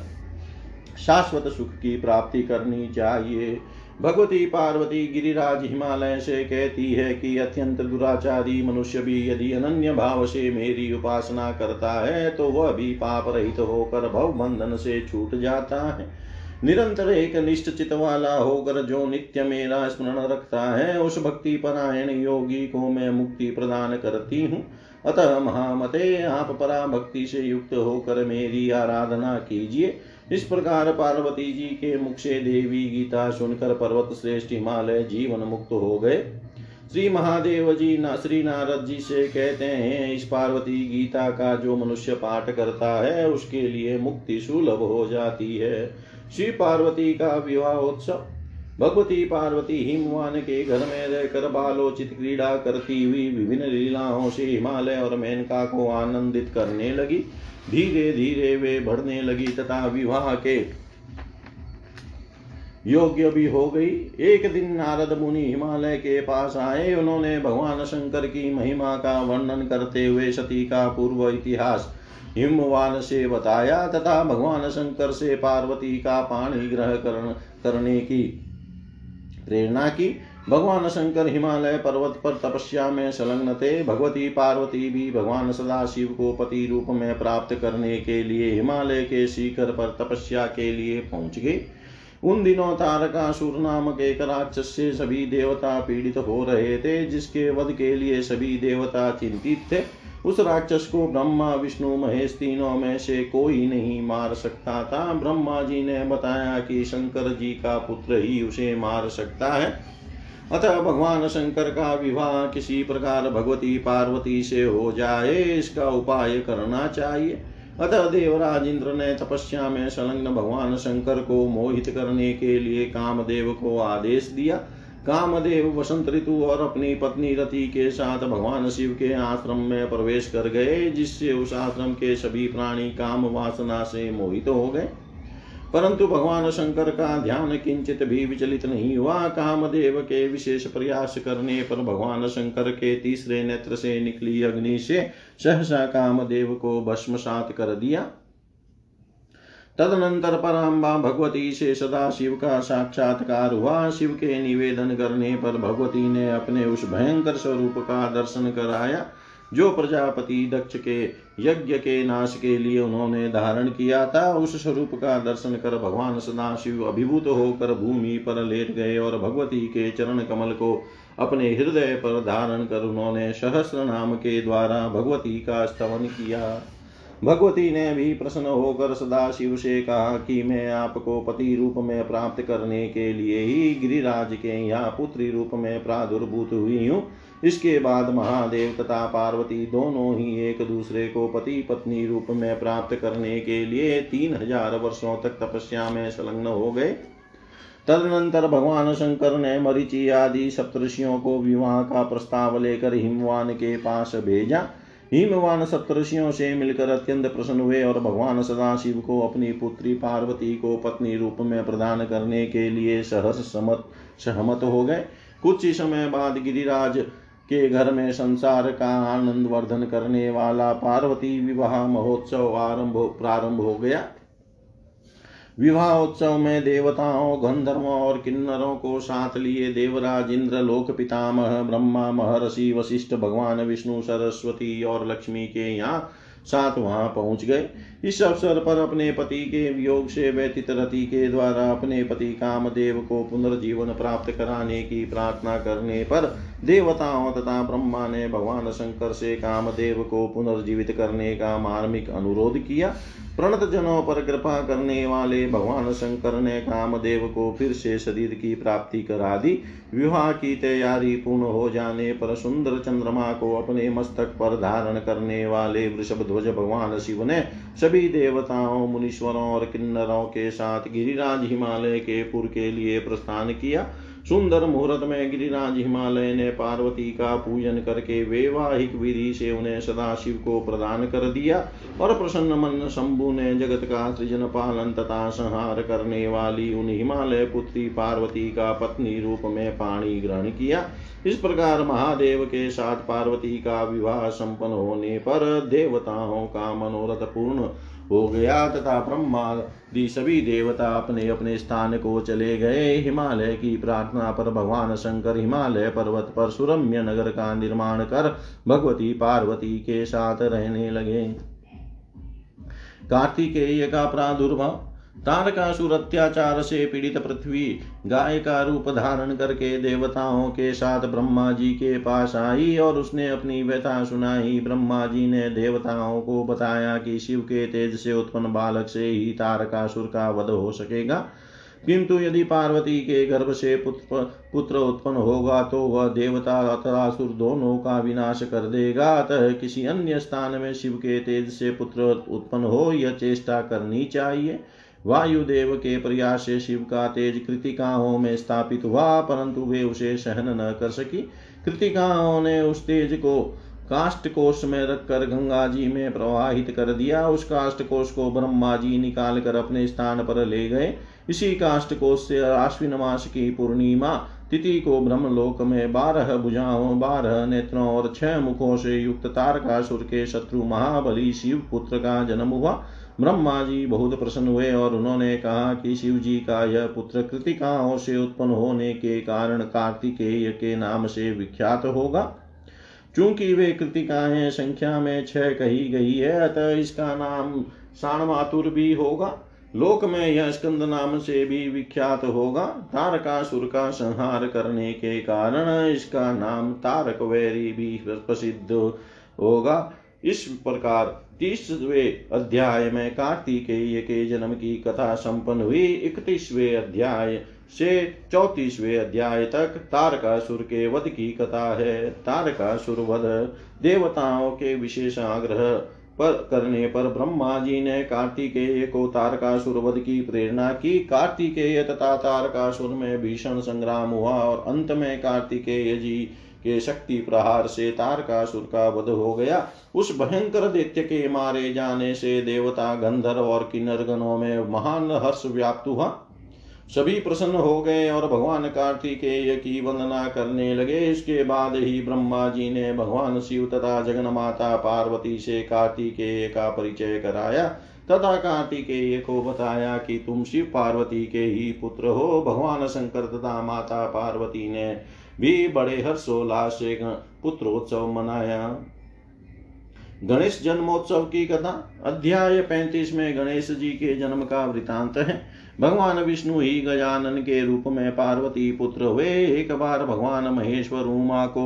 शाश्वत सुख की प्राप्ति करनी चाहिए। भगवती पार्वती गिरिराज हिमालय से कहती है कि अत्यंत दुराचारी मनुष्य भी यदि अनन्य भाव से मेरी उपासना करता है तो वह भी पाप रहित होकर भव बंधन से छूट जाता है। निरंतर एक निष्ठ चित्त वाला होकर जो नित्य मेरा स्मरण रखता है, उस भक्ति परायण योगी को मैं मुक्ति प्रदान करती हूँ। अतः महामते, आप परा भक्ति से युक्त होकर मेरी आराधना कीजिए। इस प्रकार पार्वती जी के मुख से देवी गीता सुनकर पर्वत श्रेष्ठ हिमालय जीवन मुक्त हो गए। श्री महादेव जी ना श्री नारद जी से कहते हैं, इस पार्वती गीता का जो मनुष्य पाठ करता है उसके लिए मुक्ति सुलभ हो जाती है। श्री पार्वती का विवाह उत्सव। भगवती पार्वती हिमवान के घर में रहकर बालोचित क्रीड़ा करती हुई विभिन्न लीलाओं से हिमालय और मेनका को आनंदित करने लगी। धीरे धीरे वे बढ़ने लगी तथा विवाह के योग्य भी हो गई। एक दिन नारद मुनि हिमालय के पास आए। उन्होंने भगवान शंकर की महिमा का वर्णन करते हुए सती का पूर्व इतिहास हिमवान से बताया तथा भगवान शंकर से पार्वती का पाणी ग्रहण करन, करने की प्रेरणा की। भगवान शंकर हिमालय पर्वत पर तपस्या में संलग्न थे। भगवती पार्वती भी भगवान सदाशिव को पति रूप में प्राप्त करने के लिए हिमालय के शिखर पर तपस्या के लिए पहुंच गई। उन दिनों तारकासुर नामक एक राक्षस से सभी देवता पीड़ित हो रहे थे, जिसके वध के लिए सभी देवता चिंतित थे। उस राक्षस को ब्रह्मा विष्णु महेश तीनों में से कोई नहीं मार सकता था। ब्रह्मा जी ने बताया कि शंकर जी का पुत्र ही उसे मार सकता है। अतः भगवान शंकर का विवाह किसी प्रकार भगवती पार्वती से हो जाए, इसका उपाय करना चाहिए। अतः देवराज इंद्र ने तपस्या में संलग्न भगवान शंकर को मोहित करने के लिए कामदेव को आदेश दिया। कामदेव वसंत ऋतु और अपनी पत्नी रति के साथ भगवान शिव के आश्रम में प्रवेश कर गए, जिससे उस आश्रम के सभी प्राणी काम वासना से मोहित हो गए। परंतु भगवान शंकर का ध्यान किंचित भी विचलित नहीं हुआ। कामदेव के विशेष प्रयास करने पर भगवान शंकर के तीसरे नेत्र से निकली अग्नि से सहसा कामदेव को भस्मसात कर दिया। तदनंतर पराम्बा भगवती से सदा शिव का साक्षात्कार हुआ। शिव के निवेदन करने पर भगवती ने अपने उस भयंकर स्वरूप का दर्शन कराया जो प्रजापति दक्ष के यज्ञ के नाश के लिए उन्होंने धारण किया था। उस स्वरूप का दर्शन कर भगवान सदाशिव अभिभूत होकर भूमि पर लेट गए और भगवती के चरण कमल को अपने हृदय पर धारण कर उन्होंने सहस्र नाम के द्वारा भगवती का स्तवन किया। भगवती ने भी प्रसन्न होकर सदाशिव से कहा कि मैं आपको पति रूप में प्राप्त करने के लिए ही गिरिराज के यहाँ पुत्री रूप में प्रादुर्भूत हुई हूँ। इसके बाद महादेव तथा पार्वती दोनों ही एक दूसरे को पति पत्नी रूप में प्राप्त करने के लिए तीन हजार वर्षों तक तपस्या में संलग्न हो गए। तदनंतर भगवान शंकर ने मरीचि आदि सप्तर्षियों को विवाह का प्रस्ताव लेकर हिमवान के पास भेजा। हिमवान सप्तर्षियों से मिलकर अत्यंत प्रसन्न हुए और भगवान सदाशिव को अपनी पुत्री पार्वती को पत्नी रूप में प्रदान करने के लिए सहर्ष समत सहमत हो गए। कुछ ही समय बाद गिरिराज के घर में संसार का आनंद वर्धन करने वाला पार्वती विवाह महोत्सव आरंभ प्रारंभ हो गया। विवाह उत्सव में देवताओं, गंधर्वों और किन्नरों को साथ लिए देवराज इंद्र, लोक पितामह ब्रह्मा, महर्षि वशिष्ठ, भगवान विष्णु, सरस्वती और लक्ष्मी के यहाँ साथ वहाँ पहुँच गए। इस अवसर पर अपने पति के वियोग से व्यथित रति के द्वारा अपने पति कामदेव को पुनर्जीवन प्राप्त कराने की प्रार्थना करने पर देवताओं तथा ब्रह्मा ने भगवान शंकर से कामदेव को पुनर्जीवित करने का मार्मिक अनुरोध किया। प्रणत जनों पर कृपा करने वाले भगवान शंकर ने कामदेव को फिर से शरीर की प्राप्ति करा दी। विवाह की तैयारी पूर्ण हो जाने पर सुंदर चंद्रमा को अपने मस्तक पर धारण करने वाले वृषभध्वज भगवान शिव ने सभी देवताओं, मुनीश्वरों और किन्नरों के साथ गिरिराज हिमालय के पुर के लिए प्रस्थान किया। सुंदर मुहूर्त में गिरिराज हिमालय ने पार्वती का पूजन करके वैवाहिक विधि से उन्हें सदाशिव को प्रदान कर दिया और प्रसन्न मन शंभु ने जगत का सृजन पालन तथा संहार करने वाली उन हिमालय पुत्री पार्वती का पत्नी रूप में पाणी ग्रहण किया। इस प्रकार महादेव के साथ पार्वती का विवाह संपन्न होने पर देवताओं का मनोरथ पूर्ण हो गया तथा ब्रह्मादि सभी देवता अपने अपने स्थान को चले गए। हिमालय की प्रार्थना पर भगवान शंकर हिमालय पर्वत पर सुरम्य नगर का निर्माण कर भगवती पार्वती के साथ रहने लगे। कार्तिकेय का प्रादुर्भाव। तारकासुर अत्याचार से पीड़ित पृथ्वी गाय का रूप धारण करके देवताओं के साथ ब्रह्मा जी के पास आई और उसने अपनी व्यथा सुनाई। ब्रह्मा जी ने देवताओं को बताया कि शिव के तेज से उत्पन्न बालक से ही तारकासुर का वध हो सकेगा, किंतु यदि पार्वती के गर्भ से पुत्र पुत्र उत्पन्न होगा तो वह देवता तारासुर दोनों का विनाश कर देगा। अतः किसी अन्य स्थान में शिव के तेज से पुत्र उत्पन्न हो यह चेष्टा करनी चाहिए। वायुदेव के प्रयास से शिव का तेज कृतिकाओं में स्थापित हुआ, परंतु वे उसे सहन न कर सकी। कृतिकाओं ने उस तेज को काष्ठकोश में रखकर गंगा जी में प्रवाहित कर दिया। उस काष्ठकोश को ब्रह्मा जी निकाल कर अपने स्थान पर ले गए। इसी काष्ठकोश से आश्विन मास की पूर्णिमा तिथि को ब्रह्मलोक में बारह भुजाओं, बारह नेत्रों और छह मुखों से युक्त तारकासुर के शत्रु महाबली शिव पुत्र का जन्म हुआ। ब्रह्मा जी बहुत प्रसन्न हुए और उन्होंने कहा कि शिव जी का यह पुत्र कृतिकाओं से उत्पन्न होने के कारण कार्तिकेय के नाम से विख्यात होगा। चूंकि वे कृतिकाएं संख्या में छह कही गई है, अतः इसका नाम षाण्मातुर भी होगा। लोक में यह स्कंद नाम से भी विख्यात होगा। तारकासुर का संहार करने के कारण इसका नाम तारकवैरी भी प्रसिद्ध होगा। इस प्रकार तीसवें अध्याय में कार्तिकेय के जन्म की कथा संपन्न हुई। इकतीसवें अध्याय से चौतीसवें अध्याय तक तारकासुर के वध की कथा है। तारकासुर वध देवताओं के विशेष आग्रह पर करने पर ब्रह्मा जी ने कार्तिकेय को तारकासुर वध की प्रेरणा की। कार्तिकेय तथा तारकासुर में भीषण संग्राम हुआ और अंत में कार्तिकेय जी के शक्ति प्रहार से तारकासुर का वध हो गया। उस भयंकर दैत्य के मारे जाने से देवता, गंधर्व और किन्नरगणों में महान हर्ष व्याप्त हुआ। सभी प्रसन्न हो गए और भगवान कार्तिकेय की वंदना करने लगे। इसके बाद ही ब्रह्मा जी ने भगवान शिव तथा जगन्माता पार्वती से कार्तिकेय का परिचय कराया तथा कार्तिकेय को बताया कि तुम शिव पार्वती के ही पुत्र हो। भगवान शंकर तथा माता पार्वती ने भी बड़े हर्षोल्लास से पुत्रोत्सव मनाया। गणेश जन्मोत्सव की कथा। अध्याय पैंतीस में गणेश जी के जन्म का वृतांत है। भगवान विष्णु ही गजानन के रूप में पार्वती पुत्र हुए। एक बार भगवान महेश्वर उमा को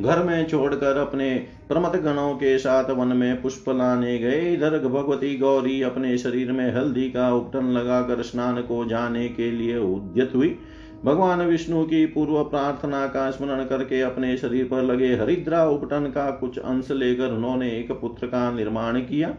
घर में छोड़कर अपने प्रमथ गणों के साथ वन में पुष्प लाने गए। इधर भगवती गौरी अपने शरीर में हल्दी का उपटन लगाकर स्नान को जाने के लिए उद्यत हुई। भगवान विष्णु की पूर्व प्रार्थना का स्मरण करके अपने शरीर पर लगे हरिद्रा उपटन का कुछ अंश लेकर उन्होंने एक पुत्र का निर्माण किया।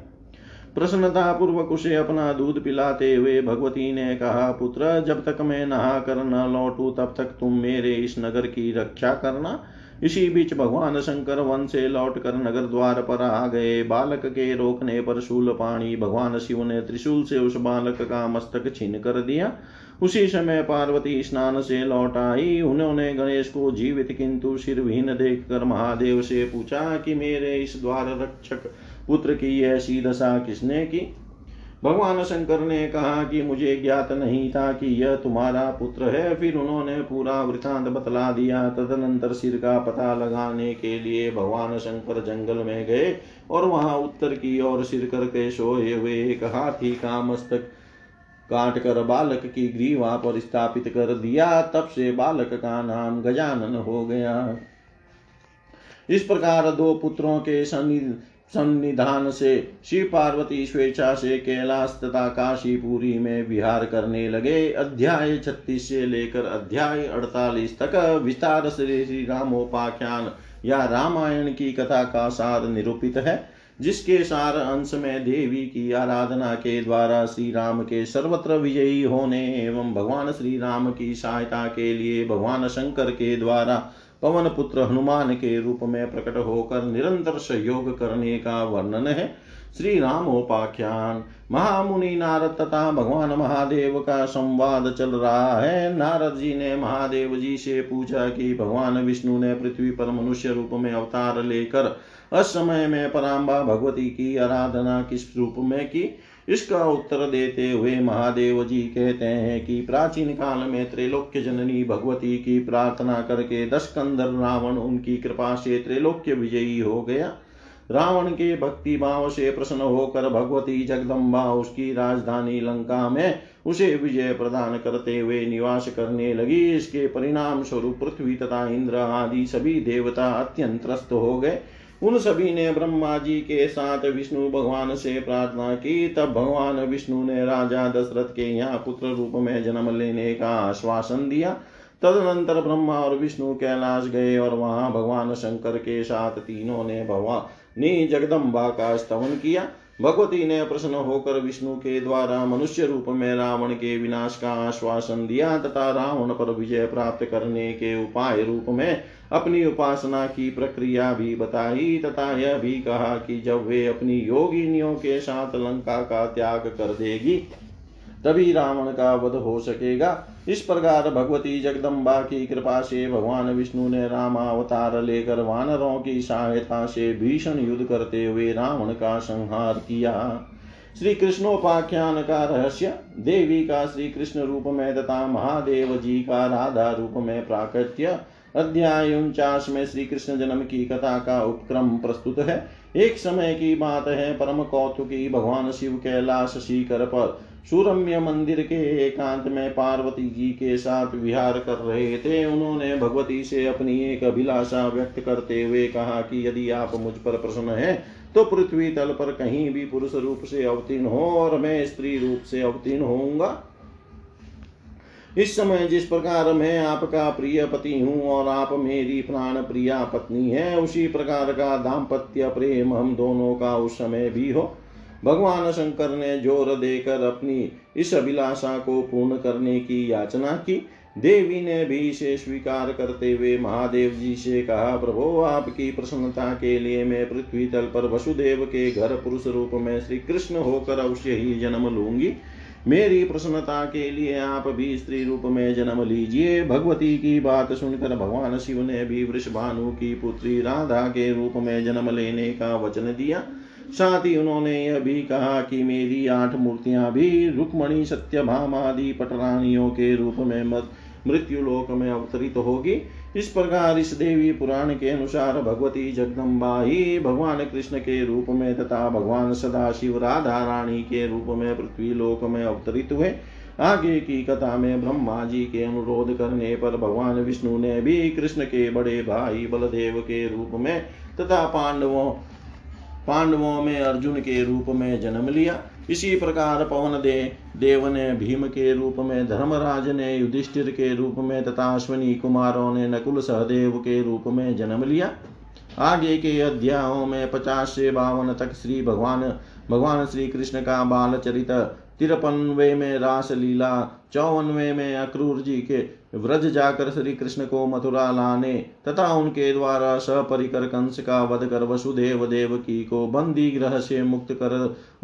प्रसन्नता पूर्वक उसे अपना दूध पिलाते हुए भगवती ने कहा, पुत्र, जब तक मैं नहा कर न लौटू तब तक तुम मेरे इस नगर की रक्षा करना। इसी बीच भगवान शंकर वन से लौटकर नगर द्वार पर आ गए। बालक के रोकने पर शूलपाणी भगवान शिव ने त्रिशूल से उस बालक का मस्तक छीन कर दिया। उसी समय पार्वती स्नान से लौट आई। उन्होंने गणेश को जीवित किंतु शिरविहीन देखकर महादेव से पूछा कि मेरे इस द्वार रक्षक पुत्र की ऐसी दशा किसने की। भगवान शंकर ने कहा कि मुझे ज्ञात नहीं था कि यह तुम्हारा पुत्र है। फिर उन्होंने पूरा वृतांत बतला दिया। तदनंतर सिर का पता लगाने के लिए भगवान शंकर जंगल में गए और वहां उत्तर की ओर सिर करके सोए हुए एक हाथी का मस्तक काट कर बालक की ग्रीवा पर स्थापित कर दिया। तब से बालक का नाम गजानन हो गया। इस प्रकार दो पुत्रों के सन्नि सन्निधान से शिव पार्वती स्वेच्छा से कैलाश तथा काशीपुरी में विहार करने लगे। अध्याय छत्तीस से लेकर अध्याय अड़तालीस तक विस्तार से श्री रामोपाख्यान या रामायण की कथा का सार निरूपित है, जिसके सार अंश में देवी की आराधना के द्वारा श्री राम के सर्वत्र विजयी होने एवं भगवान श्री राम की सहायता के लिए भगवान शंकर के द्वारा पवन पुत्र हनुमान के रूप में प्रकट होकर निरंतर सहयोग करने का वर्णन है। श्री रामोपाख्यान महामुनि नारद तथा भगवान महादेव का संवाद चल रहा है। नारद जी ने महादेव जी से पूछा कि भगवान विष्णु ने पृथ्वी पर मनुष्य रूप में अवतार लेकर उस समय में पराम्बा भगवती की आराधना किस रूप में की। इसका उत्तर देते हुए महादेव जी कहते हैं कि प्राचीन काल में त्रैलोक्य जननी भगवती की प्रार्थना करके दस कंधर रावण उनकी कृपा से त्रैलोक्य विजयी हो गया। रावण के भक्ति भाव से प्रसन्न होकर भगवती जगदम्बा उसकी राजधानी लंका में उसे विजय प्रदान करते हुए निवास करने लगी। इसके परिणाम स्वरूप पृथ्वी तथा इंद्र आदि सभी देवता अत्यंत त्रस्त हो गए। उन सभी ने ब्रह्मा जी के साथ विष्णु भगवान से प्रार्थना की। तब भगवान विष्णु ने राजा दशरथ के यहाँ पुत्र रूप में जन्म लेने का आश्वासन दिया। तदनंतर ब्रह्मा और विष्णु कैलाश गए और वहाँ भगवान शंकर के साथ तीनों ने भवानी जगदम्बा का स्तवन किया। भगवती ने प्रसन्न होकर विष्णु के द्वारा मनुष्य रूप में रावण के विनाश का आश्वासन दिया तथा रावण पर विजय प्राप्त करने के उपाय रूप में अपनी उपासना की प्रक्रिया भी बताई तथा यह भी कहा कि जब वे अपनी योगिनियों के साथ लंका का त्याग कर देगी तभी रावण का वध हो सकेगा। इस प्रकार भगवती जगदम्बा की कृपा से भगवान विष्णु ने रामावतार लेकर वानरों की सहायता से भीषण युद्ध करते हुए रावण का संहार किया। श्री कृष्णोपाख्यान का रहस्य। देवी का श्री कृष्ण रूप में तथा महादेव जी का राधा रूप में प्राकट्य। अध्याय उनचास में श्री कृष्ण जन्म की कथा का उपक्रम प्रस्तुत है। एक समय की बात है, परम कौतुकी भगवान शिव कैलाश शिखर पर सुरम्य मंदिर के एकांत में पार्वती जी के साथ विहार कर रहे थे। उन्होंने भगवती से अपनी एक अभिलाषा व्यक्त करते हुए कहा कि यदि आप मुझ पर प्रसन्न हैं तो पृथ्वी तल पर कहीं भी पुरुष रूप से अवतीर्ण हो और मैं स्त्री रूप से अवतीर्ण होऊंगा। इस समय जिस प्रकार मैं आपका प्रिय पति हूँ और आप मेरी प्राण प्रिया पत्नी है, उसी प्रकार का दाम्पत्य प्रेम हम दोनों का उस समय भी हो। भगवान शंकर ने जोर देकर अपनी इस अभिलाषा को पूर्ण करने की याचना की। देवी ने भी इसे स्वीकार करते हुए महादेव जी से कहा, प्रभो, आपकी प्रसन्नता के लिए मैं पृथ्वी तल पर वसुदेव के घर पुरुष रूप में श्री कृष्ण होकर अवश्य ही जन्म लूंगी। मेरी प्रसन्नता के लिए आप भी स्त्री रूप में जन्म लीजिए। भगवती की बात सुनकर भगवान शिव ने भी वृषभानु की पुत्री राधा के रूप में जन्म लेने का वचन दिया। साथ ही उन्होंने यह भी कहा कि मेरी आठ मूर्तियां भी रुक्मणी सत्यभामा आदि पटरानियों के रूप में मृत्यु लोक में अवतरित होगी। इस प्रकार इस देवी पुराण के अनुसार भगवती जगदम्बा ही भगवान कृष्ण के रूप में तथा भगवान सदाशिव राधा रानी के रूप में पृथ्वी लोक में अवतरित हुए। आगे की कथा में ब्रह्मा जी के अनुरोध करने पर भगवान विष्णु ने भी कृष्ण के बड़े भाई बलदेव के रूप में तथा पांडवों पांडवों में अर्जुन के रूप में जन्म लिया। इसी प्रकार पवन दे देव ने भीम के रूप में, धर्मराज ने युधिष्ठिर के रूप में तथा अश्विनी कुमारों ने नकुल सहदेव के रूप में जन्म लिया। आगे के अध्यायों में पचास से बावन तक श्री भगवान भगवान श्री कृष्ण का बाल चरित्र, तिरपनवे में रासलीला, चौवनवे में अक्रूर जी के व्रज जाकर श्री कृष्ण को मथुरा लाने तथा उनके द्वारा सपरिकर कंस का वध कर वसुदेव देवकी को बंदी गृह से मुक्त कर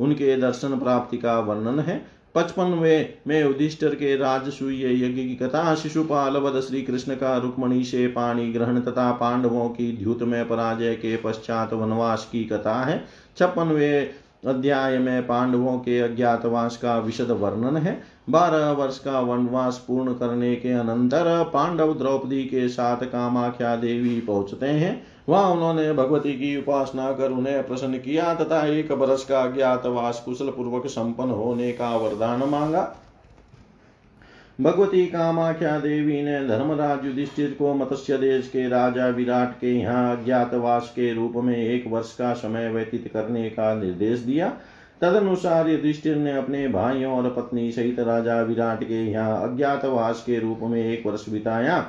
उनके दर्शन प्राप्ति का वर्णन है। पचपनवें में युधिष्ठिर के राजसूय यज्ञ की कथा, शिशुपाल वध, श्री कृष्ण का रुक्मणी से पाणी ग्रहण तथा पांडवों की द्यूत में पराजय के पश्चात वनवास की कथा है। छप्पनवें अध्याय में पांडवों के अज्ञातवास का विशद वर्णन है। बारह वर्ष का वनवास पूर्ण करने के अनंतर पांडव द्रौपदी के साथ कामाख्या देवी पहुँचते हैं। वहाँ उन्होंने भगवती की उपासना कर उन्हें प्रसन्न किया तथा एक बरस का अज्ञातवास कुशल पूर्वक संपन्न होने का वरदान मांगा। भगवती कामाख्या देवी ने धर्मराज युधिष्ठिर को मत्स्य देश के राजा विराट के यहाँ अज्ञातवास के रूप में एक वर्ष का समय व्यतीत करने का निर्देश दिया। तदनुसार युधिष्ठिर ने अपने भाइयों और पत्नी सहित राजा विराट के यहाँ अज्ञातवास के रूप में एक वर्ष बिताया।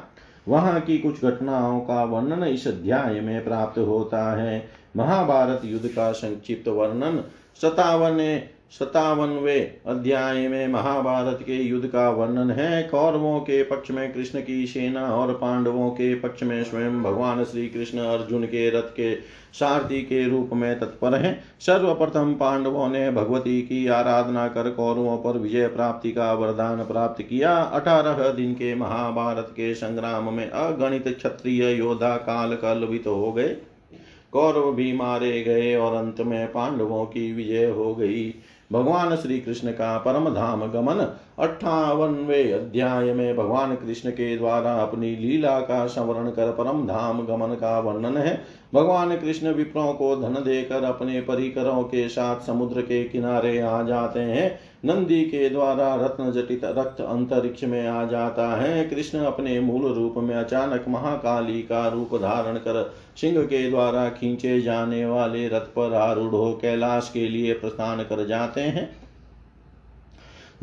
वहाँ की कुछ घटनाओं का वर्णन इस अध्याय में प्राप्त होता है। महाभारत युद्ध का संक्षिप्त वर्णन। सतावने सतावनवे अध्याय में महाभारत के युद्ध का वर्णन है। कौरवों के पक्ष में कृष्ण की सेना और पांडवों के पक्ष में स्वयं भगवान श्री कृष्ण अर्जुन के रथ के सारथी के रूप में तत्पर हैं। सर्वप्रथम पांडवों ने भगवती की आराधना कर कौरवों पर विजय प्राप्ति का वरदान प्राप्त किया। अठारह दिन के महाभारत के संग्राम में अगणित क्षत्रिय योद्धा काल कलवित हो गए। कौरव भी मारे गए और अंत में पांडवों की विजय हो गई। भगवान श्री कृष्ण का परम धाम गमन। अट्ठावनवें अध्याय में भगवान कृष्ण के द्वारा अपनी लीला का स्मरण कर परम धाम गमन का वर्णन है। भगवान कृष्ण विप्रों को धन देकर अपने परिकरों के साथ समुद्र के किनारे आ जाते हैं। नंदी के द्वारा रत्न जटित रक्त अंतरिक्ष में आ जाता है। कृष्ण अपने मूल रूप में अचानक महाकाली का रूप धारण कर सिंह के द्वारा खींचे जाने वाले रथ पर आरूढ़ हो कैलाश के लिए प्रस्थान कर जाते हैं।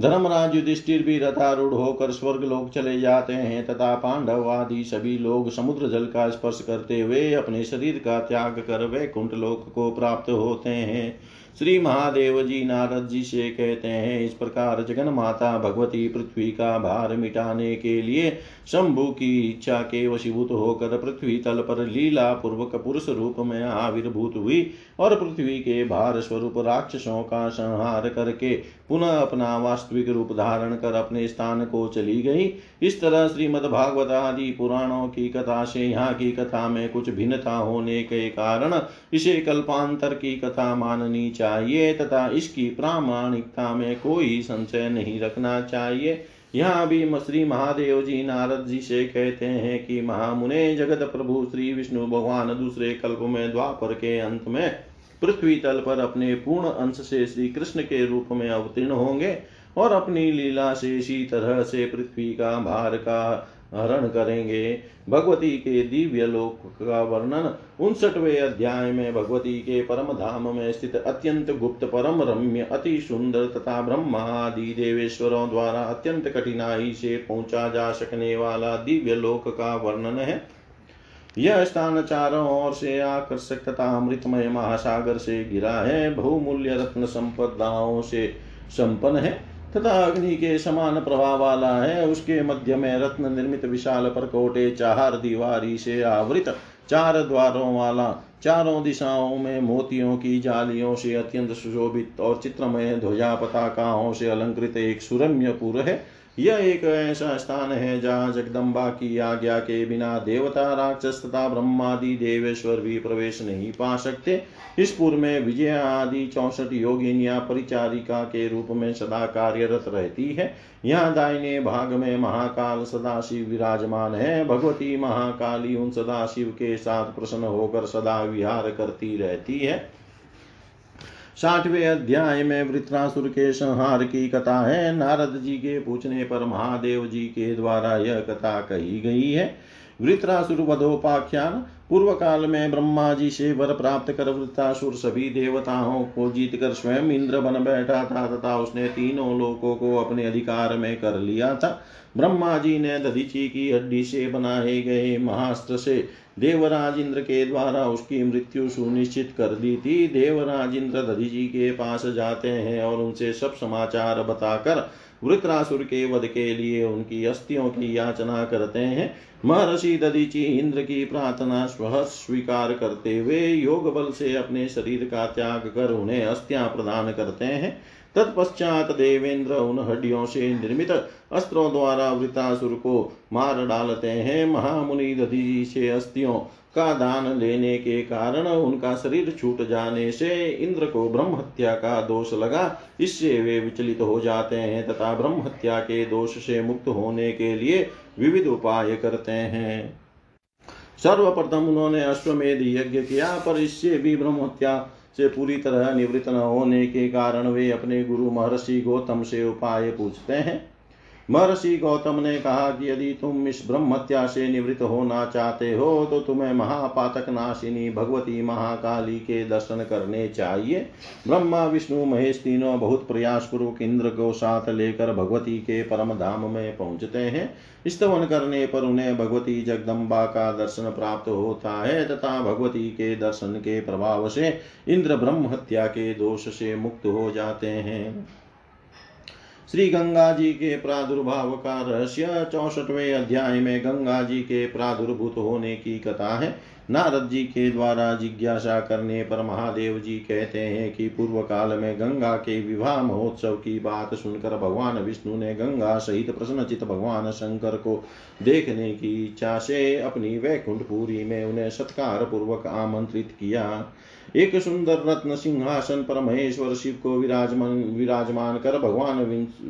धर्मराज युधिष्ठिर भी रथारूढ़ होकर स्वर्ग लोक चले जाते हैं तथा पांडव आदि सभी लोग समुद्र जल का स्पर्श करते हुए अपने शरीर का त्याग कर वैकुंठ लोक को प्राप्त होते हैं। श्री महादेव जी नारद जी से कहते हैं, इस प्रकार जगन माता भगवती पृथ्वी का भार मिटाने के लिए शंभु की इच्छा के वशीभूत होकर पृथ्वी तल पर लीला पूर्वक पुरुष रूप में आविर्भूत हुई और पृथ्वी के भार स्वरूप राक्षसों का संहार करके पुनः अपना वास्तविक रूप धारण कर अपने स्थान को चली गई। इस तरह श्रीमद्भागवत आदि पुराणों की कथा से यहाँ की कथा में कुछ भिन्नता होने के कारण इसे कल्पांतर की कथा माननी चाहिए चाहिए तथा इसकी प्रामाणिकता में कोई संशय नहीं रखना चाहिए। यहाँ भी श्री महादेव जी नारद जी से कहते हैं कि महामुने, जगत प्रभु श्री विष्णु भगवान दूसरे कल्प में द्वापर के अंत में पृथ्वी तल पर अपने पूर्ण अंश से श्री कृष्ण के रूप में अवतीर्ण होंगे और अपनी लीला से इसी तरह से पृथ्वी का भार का हरण करेंगे। भगवती के दिव्य लोक का वर्णन। उनसठवें अध्याय में भगवती के परम धाम में स्थित अत्यंत गुप्त परम रम्य अति सुंदर तथा ब्रह्मा आदि देवेश्वरों द्वारा अत्यंत कठिनाई से पहुंचा जा सकने वाला दिव्य लोक का वर्णन है। यह स्थान चारों ओर से आकर्षक तथा अमृतमय महासागर से घिरा है, बहुमूल्य रत्न संपदाओं से संपन्न है तथा अग्नि के समान प्रभाव वाला है। उसके मध्य में रत्न निर्मित विशाल परकोटे चार दीवारी से आवृत, चार द्वारों वाला, चारों दिशाओं में मोतियों की जालियों से अत्यंत सुशोभित और चित्रमय ध्वजा पताकाओं से अलंकृत एक सुरम्यपुर है। यह एक ऐसा स्थान है जहाँ जगदम्बा की आज्ञा के बिना देवता, राक्षस तथा ब्रह्मादि देवेश्वर भी प्रवेश नहीं पा सकते। इस पुर में विजय आदि चौसठ योगिनियां परिचारिका के रूप में सदा कार्यरत रहती है। यहाँ दाहिने भाग में महाकाल सदाशिव विराजमान है। भगवती महाकाली उन सदाशिव के साथ प्रसन्न होकर सदा विहार करती रहती है। साठवें अध्याय में वृत्रासुर के संहार की कथा है। नारद जी के पूछने पर महादेव जी के द्वारा यह कथा कही गई है। वृत्रासुर वधोपाख्यान। पूर्व काल में ब्रह्मा जी से वर प्राप्त कर वृत्रासुर सभी देवताओं को जीतकर स्वयं इंद्र बन बैठा था तथा उसने तीनों लोकों को अपने अधिकार में कर लिया था। ब्रह्मा जी ने दधीचि की हड्डी से बनाए गए महास्त्र से देवराज इंद्र के द्वारा उसकी मृत्यु सुनिश्चित कर दी थी। देवराज इंद्र दधीचि के पास जाते हैं और उनसे सब समाचार बताकर वृत्रासुर के वध के लिए उनकी अस्थियों की याचना करते हैं। महर्षि दधीचि इंद्र की प्रार्थना सहर्ष स्वीकार करते हुए योग बल से अपने शरीर का त्याग कर उन्हें अस्थियां प्रदान करते हैं। तत्पश्चात देवेंद्र उन हड्डियों से निर्मित अस्त्रों द्वारा वृत्रासुर को मार डालते हैं। महामुनि दधीचि से अस्थियों का दान लेने के कारण उनका शरीर छूट जाने से इंद्र को ब्रह्म हत्या का दोष लगा। इससे वे विचलित हो जाते हैं तथा ब्रह्म हत्या के दोष से मुक्त होने के लिए विविध उपाय करते हैं। सर्वप्रथम उन्होंने अश्वमेध यज्ञ किया, पर इससे भी ब्रह्म हत्या से पूरी तरह निवृत्त न होने के कारण वे अपने गुरु महर्षि गौतम से उपाय पूछते हैं। महर्षि गौतम ने कहा कि यदि तुम इस ब्रह्महत्या से निवृत्त होना चाहते हो तो तुम्हें महापातक नाशिनी भगवती महाकाली के दर्शन करने चाहिए। ब्रह्मा विष्णु महेश तीनों बहुत प्रयासपूर्वक इंद्र को साथ लेकर भगवती के परम धाम में पहुँचते हैं। स्तवन करने पर उन्हें भगवती जगदम्बा का दर्शन प्राप्त होता है तथा भगवती के दर्शन के प्रभाव से इंद्र ब्रह्महत्या के दोष से मुक्त हो जाते हैं। श्री गंगा जी के प्रादुर्भाव का रहस्य चौसठवें अध्याय में गंगा जी के प्रादुर्भूत होने की कथा है। नारद जी के द्वारा जिज्ञासा करने पर महादेव जी कहते हैं कि पूर्व काल में गंगा के विवाह महोत्सव की बात सुनकर भगवान विष्णु ने गंगा सहित प्रसन्नचित भगवान शंकर को देखने की इच्छा से अपनी वैकुंठपुरी में उन्हें सत्कार पूर्वक आमंत्रित किया। एक सुंदर रत्न सिंहासन पर महेश्वर शिव को विराजमान विराजमान कर भगवान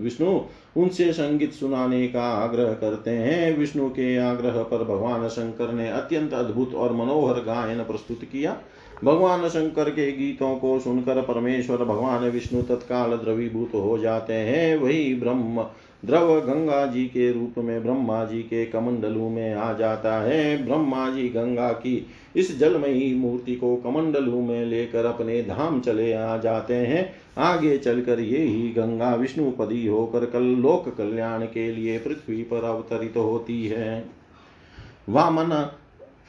विष्णु उनसे संगीत सुनाने का आग्रह करते हैं। विष्णु के आग्रह पर भगवान शंकर ने अत्यंत अद्भुत और मनोहर गायन प्रस्तुत किया। भगवान शंकर के गीतों को सुनकर परमेश्वर भगवान विष्णु तत्काल द्रवीभूत हो जाते हैं। वही ब्रह्म द्रव गंगा जी के रूप में ब्रह्मा जी के कमंडलू में आ जाता है। ब्रह्मा जी गंगा की इस जलमयी मूर्ति को कमंडलू में लेकर अपने धाम चले आ जाते हैं। आगे चलकर ये ही गंगा विष्णुपदी होकर कल लोक कल्याण के लिए पृथ्वी पर अवतरित होती है। वामना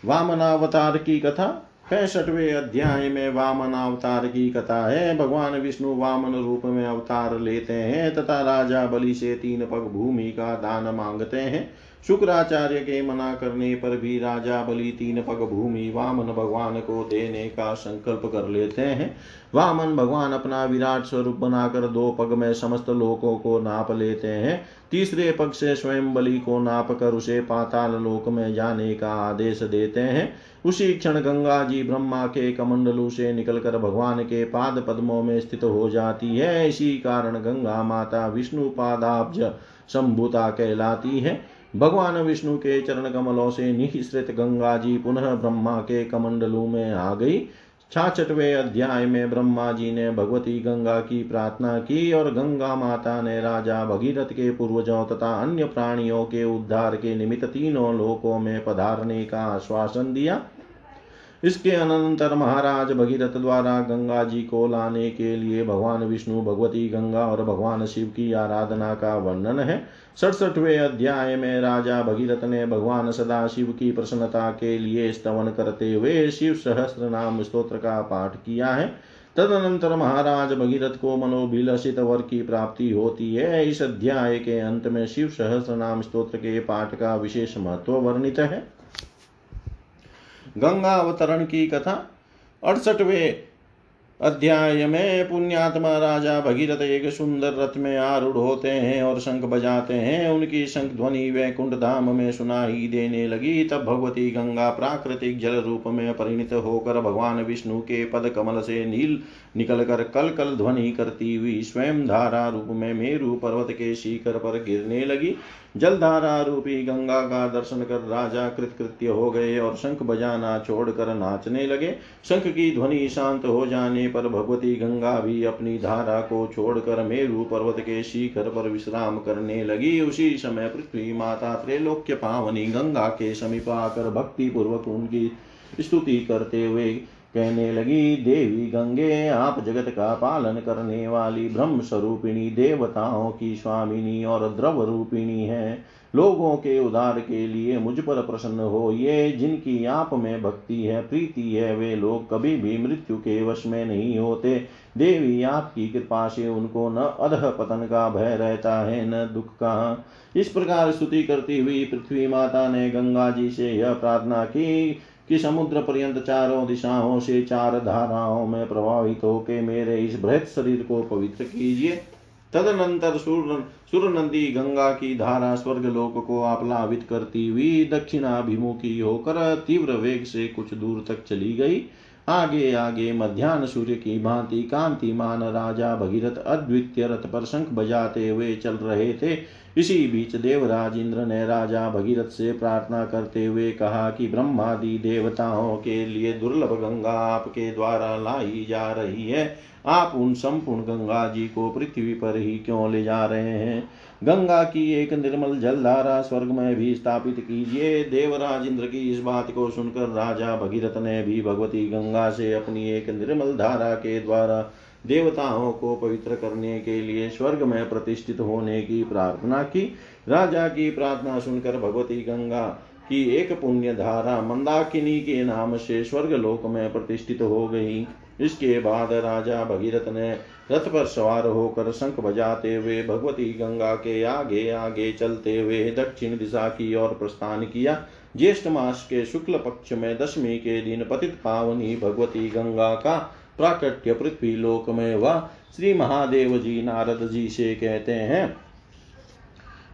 वामनावतार की कथा पैंसठवें अध्याय में वामन अवतार की कथा है। भगवान विष्णु वामन रूप में अवतार लेते हैं तथा राजा बलि से तीन पग भूमि का दान मांगते हैं। शुक्राचार्य के मना करने पर भी राजा बलि तीन पग भूमि वामन भगवान को देने का संकल्प कर लेते हैं। वामन भगवान अपना विराट स्वरूप बनाकर दो पग में समस्त लोकों को नाप लेते हैं। तीसरे पग से स्वयं बलि को नाप कर उसे पाताल लोक में जाने का आदेश देते हैं। उसी क्षण गंगा जी ब्रह्मा के कमंडलू से निकलकर भगवान के पाद पद्मों में स्थित हो जाती है। इसी कारण गंगा माता विष्णु पादाब्ज संभूता कहलाती है। भगवान विष्णु के चरण कमलों से निःसृत गंगा जी पुनः ब्रह्मा के कमंडलू में आ गई। छाछठवें अध्याय में ब्रह्मा जी ने भगवती गंगा की प्रार्थना की और गंगा माता ने राजा भगीरथ के पूर्वजों तथा अन्य प्राणियों के उद्धार के निमित्त तीनों लोकों में पधारने का आश्वासन दिया। इसके अनंतर महाराज भगीरथ द्वारा गंगा जी को लाने के लिए भगवान विष्णु भगवती गंगा और भगवान शिव की आराधना का वर्णन है। सड़सठवें अध्याय में राजा भगीरथ ने भगवान सदा शिव की प्रसन्नता के लिए स्तवन करते हुए शिव सहस्त्र नाम स्तोत्र का पाठ किया है। तदनंतर महाराज भगीरथ को मनोभिलषित वर की प्राप्ति होती है। इस अध्याय के अंत में शिव सहस्त्र नाम स्तोत्र के पाठ का विशेष महत्व वर्णित है। गंगा अवतरण की कथा अड़सठवें अध्याय में पुण्यात्मा राजा भगीरथ एक सुंदर रथ में आरूढ़ होते हैं और शंख बजाते हैं। उनकी शंख ध्वनि वैकुंठ धाम में सुनाई देने लगी। तब भगवती गंगा प्राकृतिक जल रूप में परिणित होकर भगवान विष्णु के पद कमल से नील निकलकर कल कल ध्वनि करती हुई स्वयं धारा रूप में मेरु पर्वत के शिखर पर गिरने लगी। जलधारा रूपी गंगा का दर्शन कर राजा कृतकृत्य हो गए और शंख बजाना छोड़कर नाचने लगे। शंख की ध्वनि शांत हो जाने पर भगवती गंगा भी अपनी धारा को छोड़कर मेरु पर्वत के शिखर पर विश्राम करने लगी। उसी समय पृथ्वी माता त्रैलोक्य पावनी गंगा के समीप आकर भक्ति पूर्वक उनकी स्तुति करते हुए कहने लगी, देवी गंगे आप जगत का पालन करने वाली ब्रह्म स्वरूपिणी देवताओं की स्वामिनी और द्रव रूपिणी हैं। लोगों के उद्धार के लिए मुझ पर प्रसन्न हो। ये जिनकी आप में भक्ति है, प्रीति है, वे लोग कभी भी मृत्यु के वश में नहीं होते। देवी आपकी कृपा से उनको न अधः पतन का भय रहता है न दुख का। इस प्रकार स्तुति करती हुई पृथ्वी माता ने गंगा जी से यह प्रार्थना की कि समुद्र पर्यंत चारों दिशाओं से चार धाराओं में प्रभावित होकर मेरे इस बृहद शरीर को पवित्र कीजिए। तदनंतर सुर सुरनंदी गंगा की धारा स्वर्गलोक को आप्लावित करती हुई दक्षिणाभिमुखी होकर तीव्र वेग से कुछ दूर तक चली गई। आगे आगे मध्यान्ह सूर्य की भांति कांतिमान राजा भगीरथ अद्वितीय रथ पर शंख बजाते हुए चल रहे थे। इसी बीच देवराज इंद्र ने राजा भगीरथ से प्रार्थना करते हुए कहा कि ब्रह्मादि देवताओं के लिए दुर्लभ गंगा आपके द्वारा लाई जा रही है। आप उन संपूर्ण गंगा जी को पृथ्वी पर ही क्यों ले जा रहे हैं? गंगा की एक निर्मल जलधारा स्वर्ग में भी स्थापित कीजिए। देवराज इंद्र की इस बात को सुनकर राजा भगीरथ ने भी भगवती गंगा से अपनी एक निर्मल धारा के द्वारा देवताओं को पवित्र करने के लिए स्वर्ग में प्रतिष्ठित होने की प्रार्थना की। राजा की प्रार्थना सुनकर भगवती गंगा की एक पुण्य धारा मंदाकिनी के नाम से स्वर्गलोक में प्रतिष्ठित हो गई। इसके बाद राजा भगीरथ ने रथ पर सवार होकर शंख बजाते हुए भगवती गंगा के आगे आगे चलते हुए दक्षिण दिशा की ओर प्रस्थान किया। ज्येष्ठ मास के शुक्ल पक्ष में दशमी के दिन पतित पावनी भगवती गंगा का प्राकट्य पृथ्वी लोक में वह श्री महादेव जी नारद जी से कहते हैं।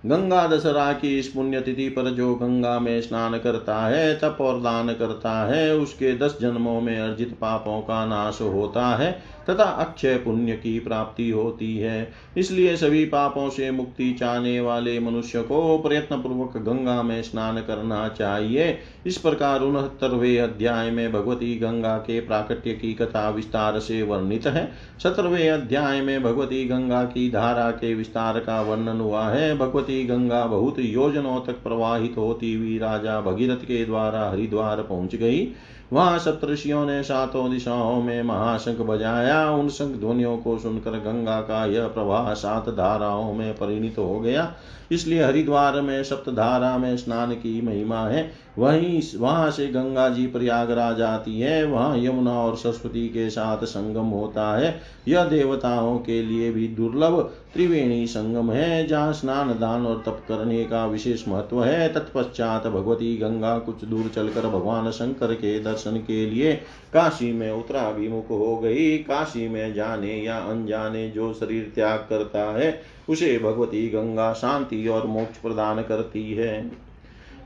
गंगा दशहरा की इस पुण्यतिथि पर जो गंगा में स्नान करता है, तप और दान करता है, उसके दस जन्मों में अर्जित पापों का नाश होता है तथा अक्षय पुण्य की प्राप्ति होती है। इसलिए सभी पापों से मुक्ति चाहने वाले मनुष्य को प्रयत्न पूर्वक गंगा में स्नान करना चाहिए। इस प्रकार उनहत्तरवें अध्याय में भगवती गंगा के प्राकट्य की कथा विस्तार से वर्णित है। सत्रहवें अध्याय में भगवती गंगा की धारा के विस्तार का वर्णन हुआ है। भगवती गंगा बहुत योजनों तक प्रवाहित होती हुई राजा भगीरथ के द्वारा हरिद्वार पहुंच गई। वहां सप्तर्षियों ने सातों दिशाओं में महाशंख बजाया। उन शंख ध्वनियों को सुनकर गंगा का यह प्रवाह सात धाराओं में परिणित हो गया। इसलिए हरिद्वार में सप्त धारा में स्नान की महिमा है। वहीं वहां से गंगा जी प्रयागराज आती है। वहां यमुना और सरस्वती के साथ संगम होता है। यह देवताओं के लिए भी दुर्लभ त्रिवेणी संगम है, जहाँ स्नान दान और तप करने का विशेष महत्व है। तत्पश्चात भगवती गंगा कुछ दूर चलकर भगवान शंकर के दर्शन के लिए काशी में उत्तराभिमुख हो गई। काशी में जाने या अनजाने जो शरीर त्याग करता है, उसे भगवती गंगा शांति और मोक्ष प्रदान करती है।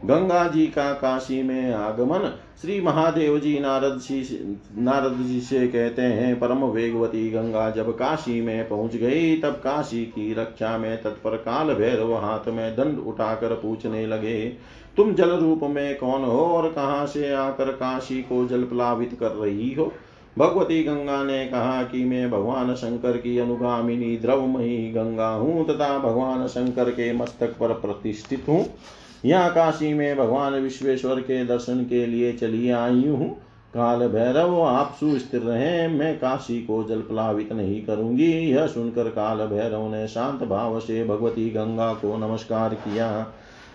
गंगा जी का काशी में आगमन श्री महादेव जी नारद जी नारद जी से कहते हैं। परम वेगवती गंगा जब काशी में पहुंच गई, तब काशी की रक्षा में तत्पर काल भैरव हाथ में दंड उठाकर पूछने लगे, तुम जल रूप में कौन हो और कहां से आकर काशी को जल प्लावित कर रही हो? भगवती गंगा ने कहा कि मैं भगवान शंकर की अनुगामिनी द्रवमयी गंगा हूँ तथा भगवान शंकर के मस्तक पर प्रतिष्ठित हूँ। यहाँ काशी में भगवान विश्वेश्वर के दर्शन के लिए चली आई हूँ। काल भैरव आप सुस्थिर रहें, मैं काशी को जल प्लावित नहीं करूँगी। यह सुनकर काल भैरव ने शांत भाव से भगवती गंगा को नमस्कार किया।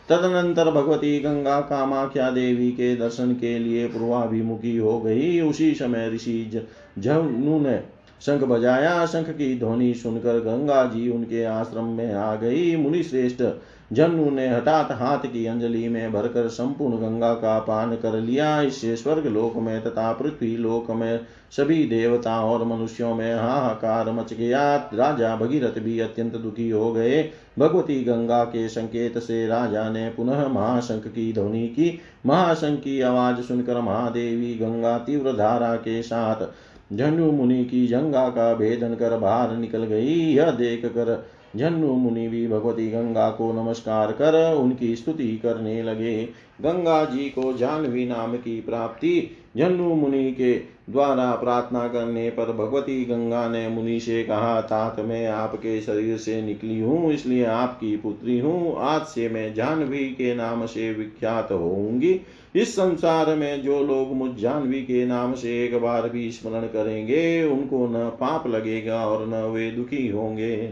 तदनंतर भगवती गंगा कामाख्या देवी के दर्शन के लिए पूर्वाभिमुखी हो गई। उसी समय ऋषि झनु ने शंख बजाया। शंख की ध्वनि सुनकर गंगा जी उनके आश्रम में आ गई। मुनिश्रेष्ठ झनु ने हठात हाथ की अंजलि में भरकर संपूर्ण गंगा का पान कर लिया। इससे स्वर्ग लोक में तथा पृथ्वी लोक में सभी देवता और मनुष्यों में हाहाकार मच गया। राजा भगीरथ भी अत्यंत दुखी हो गए। भगवती गंगा के संकेत से राजा ने पुनः महाशंख की ध्वनि की। महाशंख की आवाज सुनकर महादेवी गंगा तीव्र धारा के साथ झनु मुनि की गंगा का भेदन कर बाहर निकल गई। यह देख कर झन्नु मुनि भी भगवती गंगा को नमस्कार कर उनकी स्तुति करने लगे। गंगा जी को जाह्नवी नाम की प्राप्ति। झन्नु मुनि के द्वारा प्रार्थना करने पर भगवती गंगा ने मुनि से कहा, तात मैं आपके शरीर से निकली हूँ, इसलिए आपकी पुत्री हूँ। आज से मैं जाह्नवी के नाम से विख्यात होऊंगी। इस संसार में जो लोग मुझ जाह्नवी के नाम से एक बार भी स्मरण करेंगे, उनको न पाप लगेगा और न वे दुखी होंगे।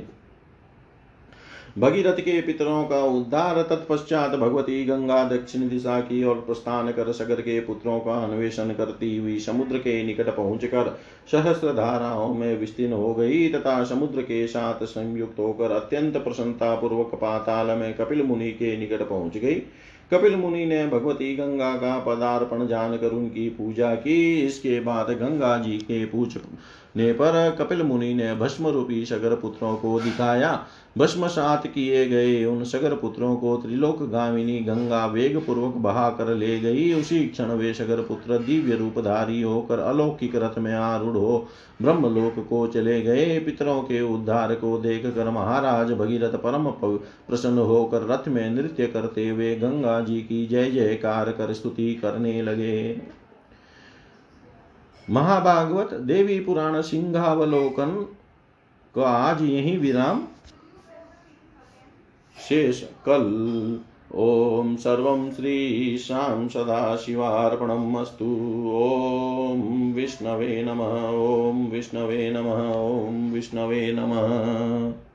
भगीरथ के पितरों का उद्धार तत्पश्चात भगवती गंगा दक्षिण दिशा की ओर प्रस्थान कर सगर के पुत्रों का अन्वेषण करती हुई समुद्र के निकट पहुंचकर सहस्र धाराओं में विस्तीर्ण हो गई तथा समुद्र के साथ संयुक्त होकर अत्यंत प्रसन्नता पूर्वक पाताल में कपिल मुनि के निकट पहुंच गई। कपिल मुनि ने भगवती गंगा का पदार्पण जानकर उनकी पूजा की। इसके बाद गंगा जी के पूजने पर कपिल मुनि ने भस्म रूपी सगर पुत्रों को दिखाया। भस्मसात किए गए उन सगर पुत्रों को त्रिलोक गामिनी गंगा वेग पूर्वक बहा कर ले गई। उसी क्षण वे सगर पुत्र दिव्य रूपधारी होकर अलौकिक रथ में आरूढ़ हो ब्रह्मलोक को चले गए। पितरों के उद्धार को देख कर महाराज भगीरथ परम प्रसन्न होकर रथ में नृत्य करते हुए गंगा जी की जय जयकार कर स्तुति करने लगे। महाभागवत देवी पुराण सिंहावलोकन का आज यही विराम। शेष कल ओम सर्वं श्री शाम सदा शिवार्पणमस्तु। ओम विष्णवे नमः। ओम विष्णवे नमः। ओम विष्णवे नमः।